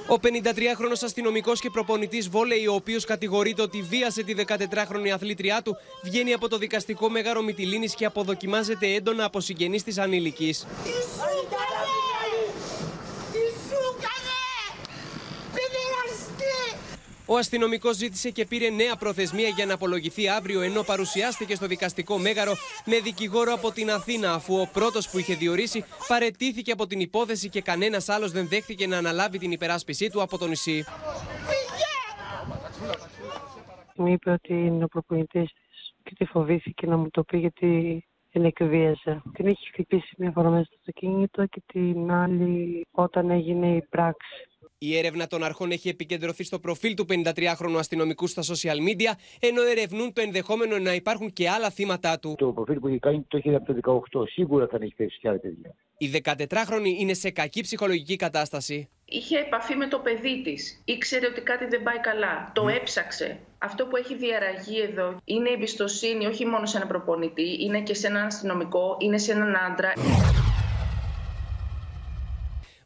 Ο πενηντατριάχρονος αστυνομικός και προπονητής βόλεϊ, ο οποίος κατηγορείται ότι βίασε τη δεκατετράχρονη αθλήτριά του, βγαίνει από το δικαστικό Μέγαρο Μυτιλήνης και αποδοκιμάζεται έντονα από συγγενείς της ανήλικης. Ο αστυνομικός ζήτησε και πήρε νέα προθεσμία για να απολογηθεί αύριο, ενώ παρουσιάστηκε στο δικαστικό Μέγαρο με δικηγόρο από την Αθήνα, αφού ο πρώτος που είχε διορίσει παραιτήθηκε από την υπόθεση και κανένας άλλος δεν δέχθηκε να αναλάβει την υπεράσπισή του από το νησί. Μου είπε ότι είναι ο προπονητής της και τη φοβήθηκε να μου το πει, γιατί την εκβίαζε. Την έχει χτυπήσει μια φορά μέσα στο αυτοκίνητο και την άλλη όταν έγινε η πράξη. Η έρευνα των αρχών έχει επικεντρωθεί στο προφίλ του πενηντατριάχρονου αστυνομικού στα social media, ενώ ερευνούν το ενδεχόμενο να υπάρχουν και άλλα θύματα του. Το προφίλ που είχε κάνει το είχε από το δύο χιλιάδες δεκαοκτώ. Σίγουρα θα έχει πέσει και άλλα παιδιά. Η δεκατετράχρονη είναι σε κακή ψυχολογική κατάσταση. Είχε επαφή με το παιδί της. Ήξερε ότι κάτι δεν πάει καλά. Το έψαξε. Αυτό που έχει διαραγεί εδώ είναι η εμπιστοσύνη όχι μόνο σε έναν προπονητή, είναι και σε έναν αστυνομικό, είναι σε έναν άντρα.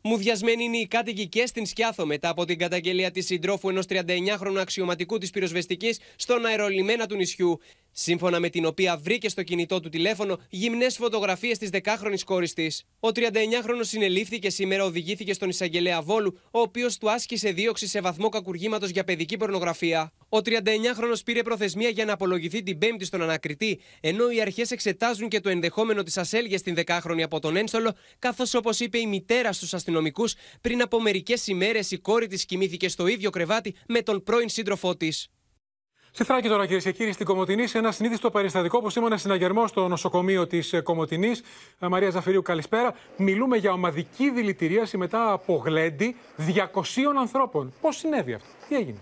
Μουδιασμένοι είναι οι κάτοικοι και στην Σκιάθο μετά από την καταγγελία της συντρόφου ενός τριανταεννιάχρονου αξιωματικού της πυροσβεστικής στον αερολιμένα του νησιού, σύμφωνα με την οποία βρήκε στο κινητό του τηλέφωνο γυμνές φωτογραφίες της δεκάχρονης κόρης της. Ο τριανταεννιάχρονος συνελήφθηκε και σήμερα οδηγήθηκε στον εισαγγελέα Βόλου, ο οποίος του άσκησε δίωξη σε βαθμό κακουργήματος για παιδική πορνογραφία. Ο τριανταεννιάχρονος πήρε προθεσμία για να απολογηθεί την Πέμπτη στον ανακριτή, ενώ οι αρχές εξετάζουν και το ενδεχόμενο της ασέλγειας στην δεκάχρονη από τον ένστολο, καθώς, όπως είπε η μητέρα στους αστυνομικούς, πριν από μερικές ημέρες η κόρη της κοιμήθηκε στο ίδιο κρεβάτι με τον πρώην σύντροφό της. Στη Θράκη τώρα, κυρίες και κύριοι, στην Κομοτηνή, σε ένα συνήθιστο περιστατικό που σήμανε συναγερμό στο νοσοκομείο της Κομοτηνής. Μαρία Ζαφυρίου, καλησπέρα. Μιλούμε για ομαδική δηλητηρίαση μετά από γλέντι διακοσίων ανθρώπων. Πώς συνέβη αυτό, τι έγινε?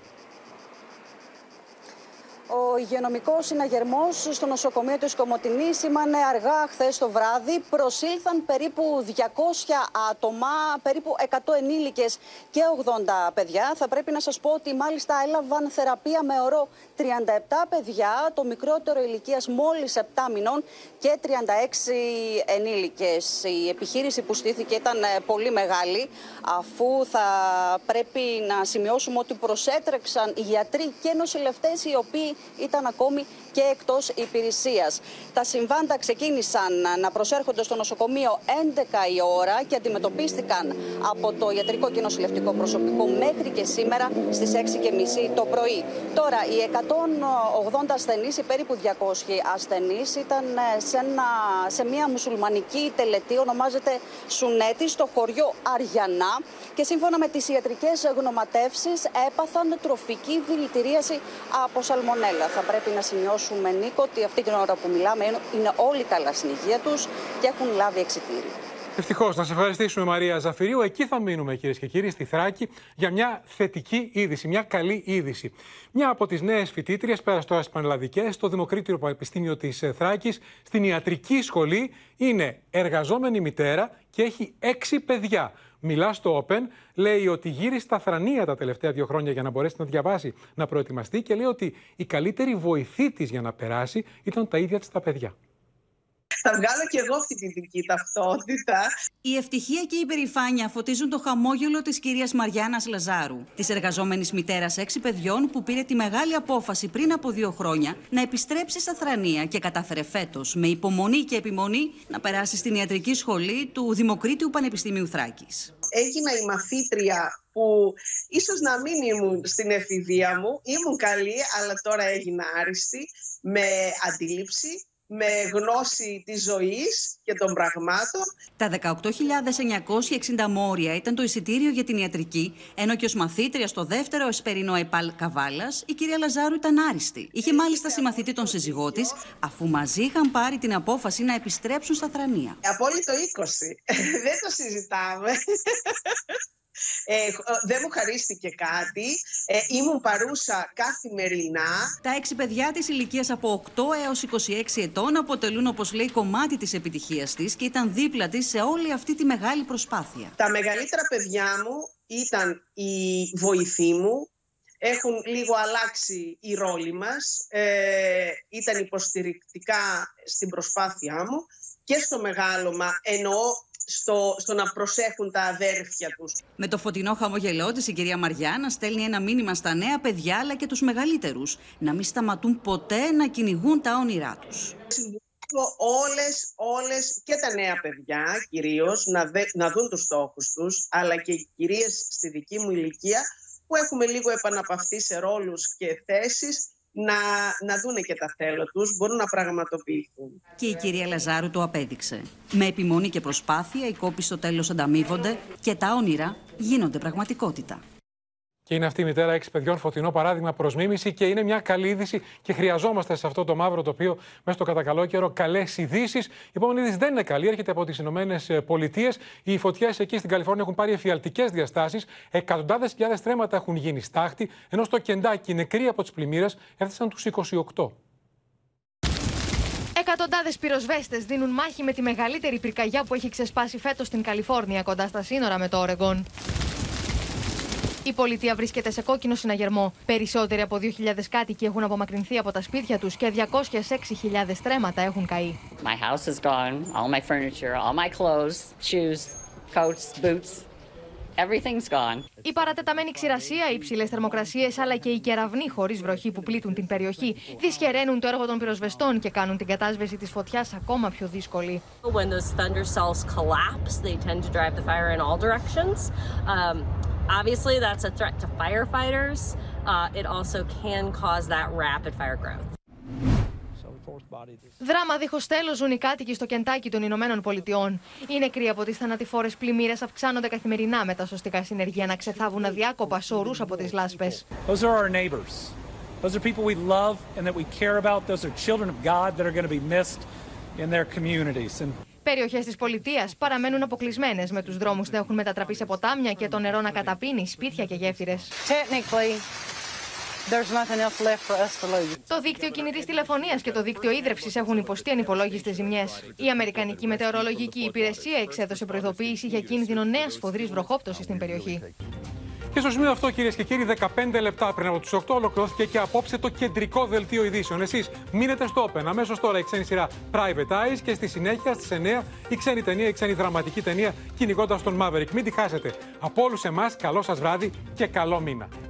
Ο υγειονομικός συναγερμός στο νοσοκομείο της Κομοτηνής σήμανε αργά χθες το βράδυ. Προσήλθαν περίπου διακόσια άτομα, περίπου εκατό ενήλικες και ογδόντα παιδιά. Θα πρέπει να σας πω ότι μάλιστα έλαβαν θεραπεία με ωρό τριάντα επτά παιδιά, το μικρότερο ηλικίας μόλις επτά μηνών και τριάντα έξι ενήλικες. Η επιχείρηση που στήθηκε ήταν πολύ μεγάλη, αφού θα πρέπει να σημειώσουμε ότι προσέτρεξαν οι γιατροί και νοσηλευτές οι οποίοι ήταν ακόμη και εκτός υπηρεσίας. Τα συμβάντα ξεκίνησαν να προσέρχονται στο νοσοκομείο έντεκα η ώρα και αντιμετωπίστηκαν από το ιατρικό και νοσηλευτικό προσωπικό μέχρι και σήμερα στις έξι και μισή το πρωί. Τώρα, οι εκατόν ογδόντα ασθενείς, οι περίπου διακόσιοι ασθενείς, ήταν σε, ένα, σε μια μουσουλμανική τελετή, ονομάζεται Σουνέτη, στο χωριό Αριανά, και σύμφωνα με τις ιατρικές γνωματεύσεις έπαθαν τροφική δηλητηρίαση από σαλμονέλα. Θα πρέπει να σημειώσουμε, Νίκο, ότι αυτή την ώρα που μιλάμε είναι όλοι καλά στην υγεία τους και έχουν λάβει εξιτήριο. Ευτυχώς. Να σε ευχαριστήσουμε, Μαρία Ζαφυρίου. Εκεί θα μείνουμε, κυρίες και κύριοι, στη Θράκη για μια θετική είδηση, μια καλή είδηση. Μια από τις νέες φοιτήτριες πέρασε τώρα στις πανελλαδικές, στο Δημοκρίτριο Πανεπιστήμιο της Θράκης, στην ιατρική σχολή. Είναι εργαζόμενη μητέρα και έχει έξι παιδιά. μιλά στο Open, λέει ότι γύρισε στα Θρανία τα τελευταία δύο χρόνια για να μπορέσει να διαβάσει, να προετοιμαστεί και λέει ότι η καλύτερη βοηθή της για να περάσει ήταν τα ίδια της τα παιδιά. Θα βγάλω και εγώ αυτή τη δική ταυτότητα. Η ευτυχία και η υπερηφάνεια φωτίζουν το χαμόγελο της κυρίας Μαριάννας Λαζάρου, της εργαζόμενης μητέρας έξι παιδιών που πήρε τη μεγάλη απόφαση πριν από δύο χρόνια να επιστρέψει στα Θρανία και κατάφερε φέτος με υπομονή και επιμονή να περάσει στην ιατρική σχολή του Δημοκρίτιου Πανεπιστημίου Θράκης. Έγινα η μαθήτρια που ίσως να μην ήμουν στην εφηβεία μου, ήμουν καλή, αλλά τώρα έγινα άριστη με αντίληψη, με γνώση της ζωής και των πραγμάτων. Τα δεκαοκτώ χιλιάδες εννιακόσια εξήντα μόρια ήταν το εισιτήριο για την ιατρική, ενώ και ως μαθήτρια στο δεύτερο εσπερινό ΕΠΑΛ Καβάλας, η κυρία Λαζάρου ήταν άριστη. Είχε μάλιστα συμμαθητή τον σύζυγό της, αφού μαζί είχαν πάρει την απόφαση να επιστρέψουν στα Θρανία. Απόλυτο είκοσι. Δεν το συζητάμε. Ε, δεν μου χαρίστηκε κάτι, ε, ήμουν παρούσα καθημερινά. Τα έξι παιδιά της ηλικίας από οκτώ έως είκοσι έξι ετών αποτελούν, όπως λέει, κομμάτι της επιτυχίας της και ήταν δίπλα της σε όλη αυτή τη μεγάλη προσπάθεια. Τα μεγαλύτερα παιδιά μου ήταν η βοηθή μου. Έχουν λίγο αλλάξει οι ρόλοι μας, ε, ήταν υποστηρικτικά στην προσπάθειά μου και στο μεγάλωμα, εννοώ Στο, στο να προσέχουν τα αδέρφια τους. Με το φωτεινό χαμογελό της, η κυρία Μαριάννα στέλνει ένα μήνυμα στα νέα παιδιά αλλά και τους μεγαλύτερους, να μην σταματούν ποτέ να κυνηγούν τα όνειρά τους. Συμβουλεύω όλες, όλες και τα νέα παιδιά κυρίως να, δε, να δουν τους στόχους τους, αλλά και οι κυρίες στη δική μου ηλικία που έχουμε λίγο επαναπαυθεί σε ρόλους και θέσεις, Να, να δούνε και τα θέλω τους, μπορούν να πραγματοποιηθούν. Και η κυρία Λαζάρου το απέδειξε. Με επιμονή και προσπάθεια οι κόποι στο τέλος ανταμείβονται και τα όνειρα γίνονται πραγματικότητα. Και είναι αυτή η μητέρα έξι παιδιών, φωτεινό παράδειγμα προς μίμηση, και είναι μια καλή είδηση και χρειαζόμαστε σε αυτό το μαύρο τοπίο, μέσα στο κατακαλό καιρό, καλές ειδήσεις. Η επόμενη είδηση δεν είναι καλή, έρχεται από τις Ηνωμένες Πολιτείες. Οι φωτιές εκεί στην Καλιφόρνια έχουν πάρει εφιαλτικές διαστάσεις. Εκατοντάδες χιλιάδες τρέματα έχουν γίνει στάχτη, ενώ στο Κεντάκι νεκροί από τις πλημμύρες έφτασαν τους είκοσι οκτώ. Εκατοντάδες πυροσβέστες δίνουν μάχη με τη μεγαλύτερη πυρκαγιά που έχει ξεσπάσει φέτος στην Καλιφόρνια, κοντά στα σύνορα με το Ορεγκόν. Η πολιτεία βρίσκεται σε κόκκινο συναγερμό. Περισσότεροι από δύο χιλιάδες κάτοικοι έχουν απομακρυνθεί από τα σπίτια τους και διακόσιες έξι χιλιάδες στρέμματα έχουν καεί. My house is gone, all my furniture, all my clothes, shoes, coats, boots. Everything's gone. Η παρατεταμένη ξηρασία, οι υψηλές θερμοκρασίες αλλά και οι κεραυνοί χωρίς βροχή που πλήττουν την περιοχή δυσχεραίνουν το έργο των πυροσβεστών και κάνουν την κατάσβεση της φωτιάς ακόμα πιο δύσκολη. When those thunder cells collapse, they tend to drive the fire in all directions. Um, Obviously, that's a threat to firefighters. Uh, it also can cause that rapid fire growth. Δράμα δίχως τέλος ζουν οι κάτοικοι στο Κεντάκι των Ηνωμένων Πολιτειών. Οι νεκροί από τις θανατηφόρες πλημμύρες αυξάνονται καθημερινά, με τα σωστικά συνεργεία να ξεθάβουν αδιάκοπα σωρούς από τις λάσπες. Those are our neighbors. Those are people we love and that we care about. Those are children of God that are going to be missed in their communities. And περιοχές της πολιτείας παραμένουν αποκλεισμένες, με τους δρόμους να έχουν μετατραπεί σε ποτάμια και το νερό να καταπίνει σπίτια και γέφυρες. Το δίκτυο κινητής τηλεφωνίας και το δίκτυο ίδρευσης έχουν υποστεί ανυπολόγιστες ζημιές. Η Αμερικανική Μετεωρολογική Υπηρεσία εξέδωσε προειδοποίηση για κίνδυνο νέας σφοδρής βροχόπτωσης στην περιοχή. Και στο σημείο αυτό, κυρίες και κύριοι, δεκαπέντε λεπτά πριν από τις οκτώ ολοκληρώθηκε και απόψε το κεντρικό δελτίο ειδήσεων. Εσείς μείνετε στο Open. Αμέσως τώρα η ξένη σειρά Private Eyes και στη συνέχεια στις εννιά η ξένη ταινία, η ξένη δραματική ταινία Κυνηγώντας τον Μαύρικ. Μην τη χάσετε. Από όλους εμάς, καλό σας βράδυ και καλό μήνα.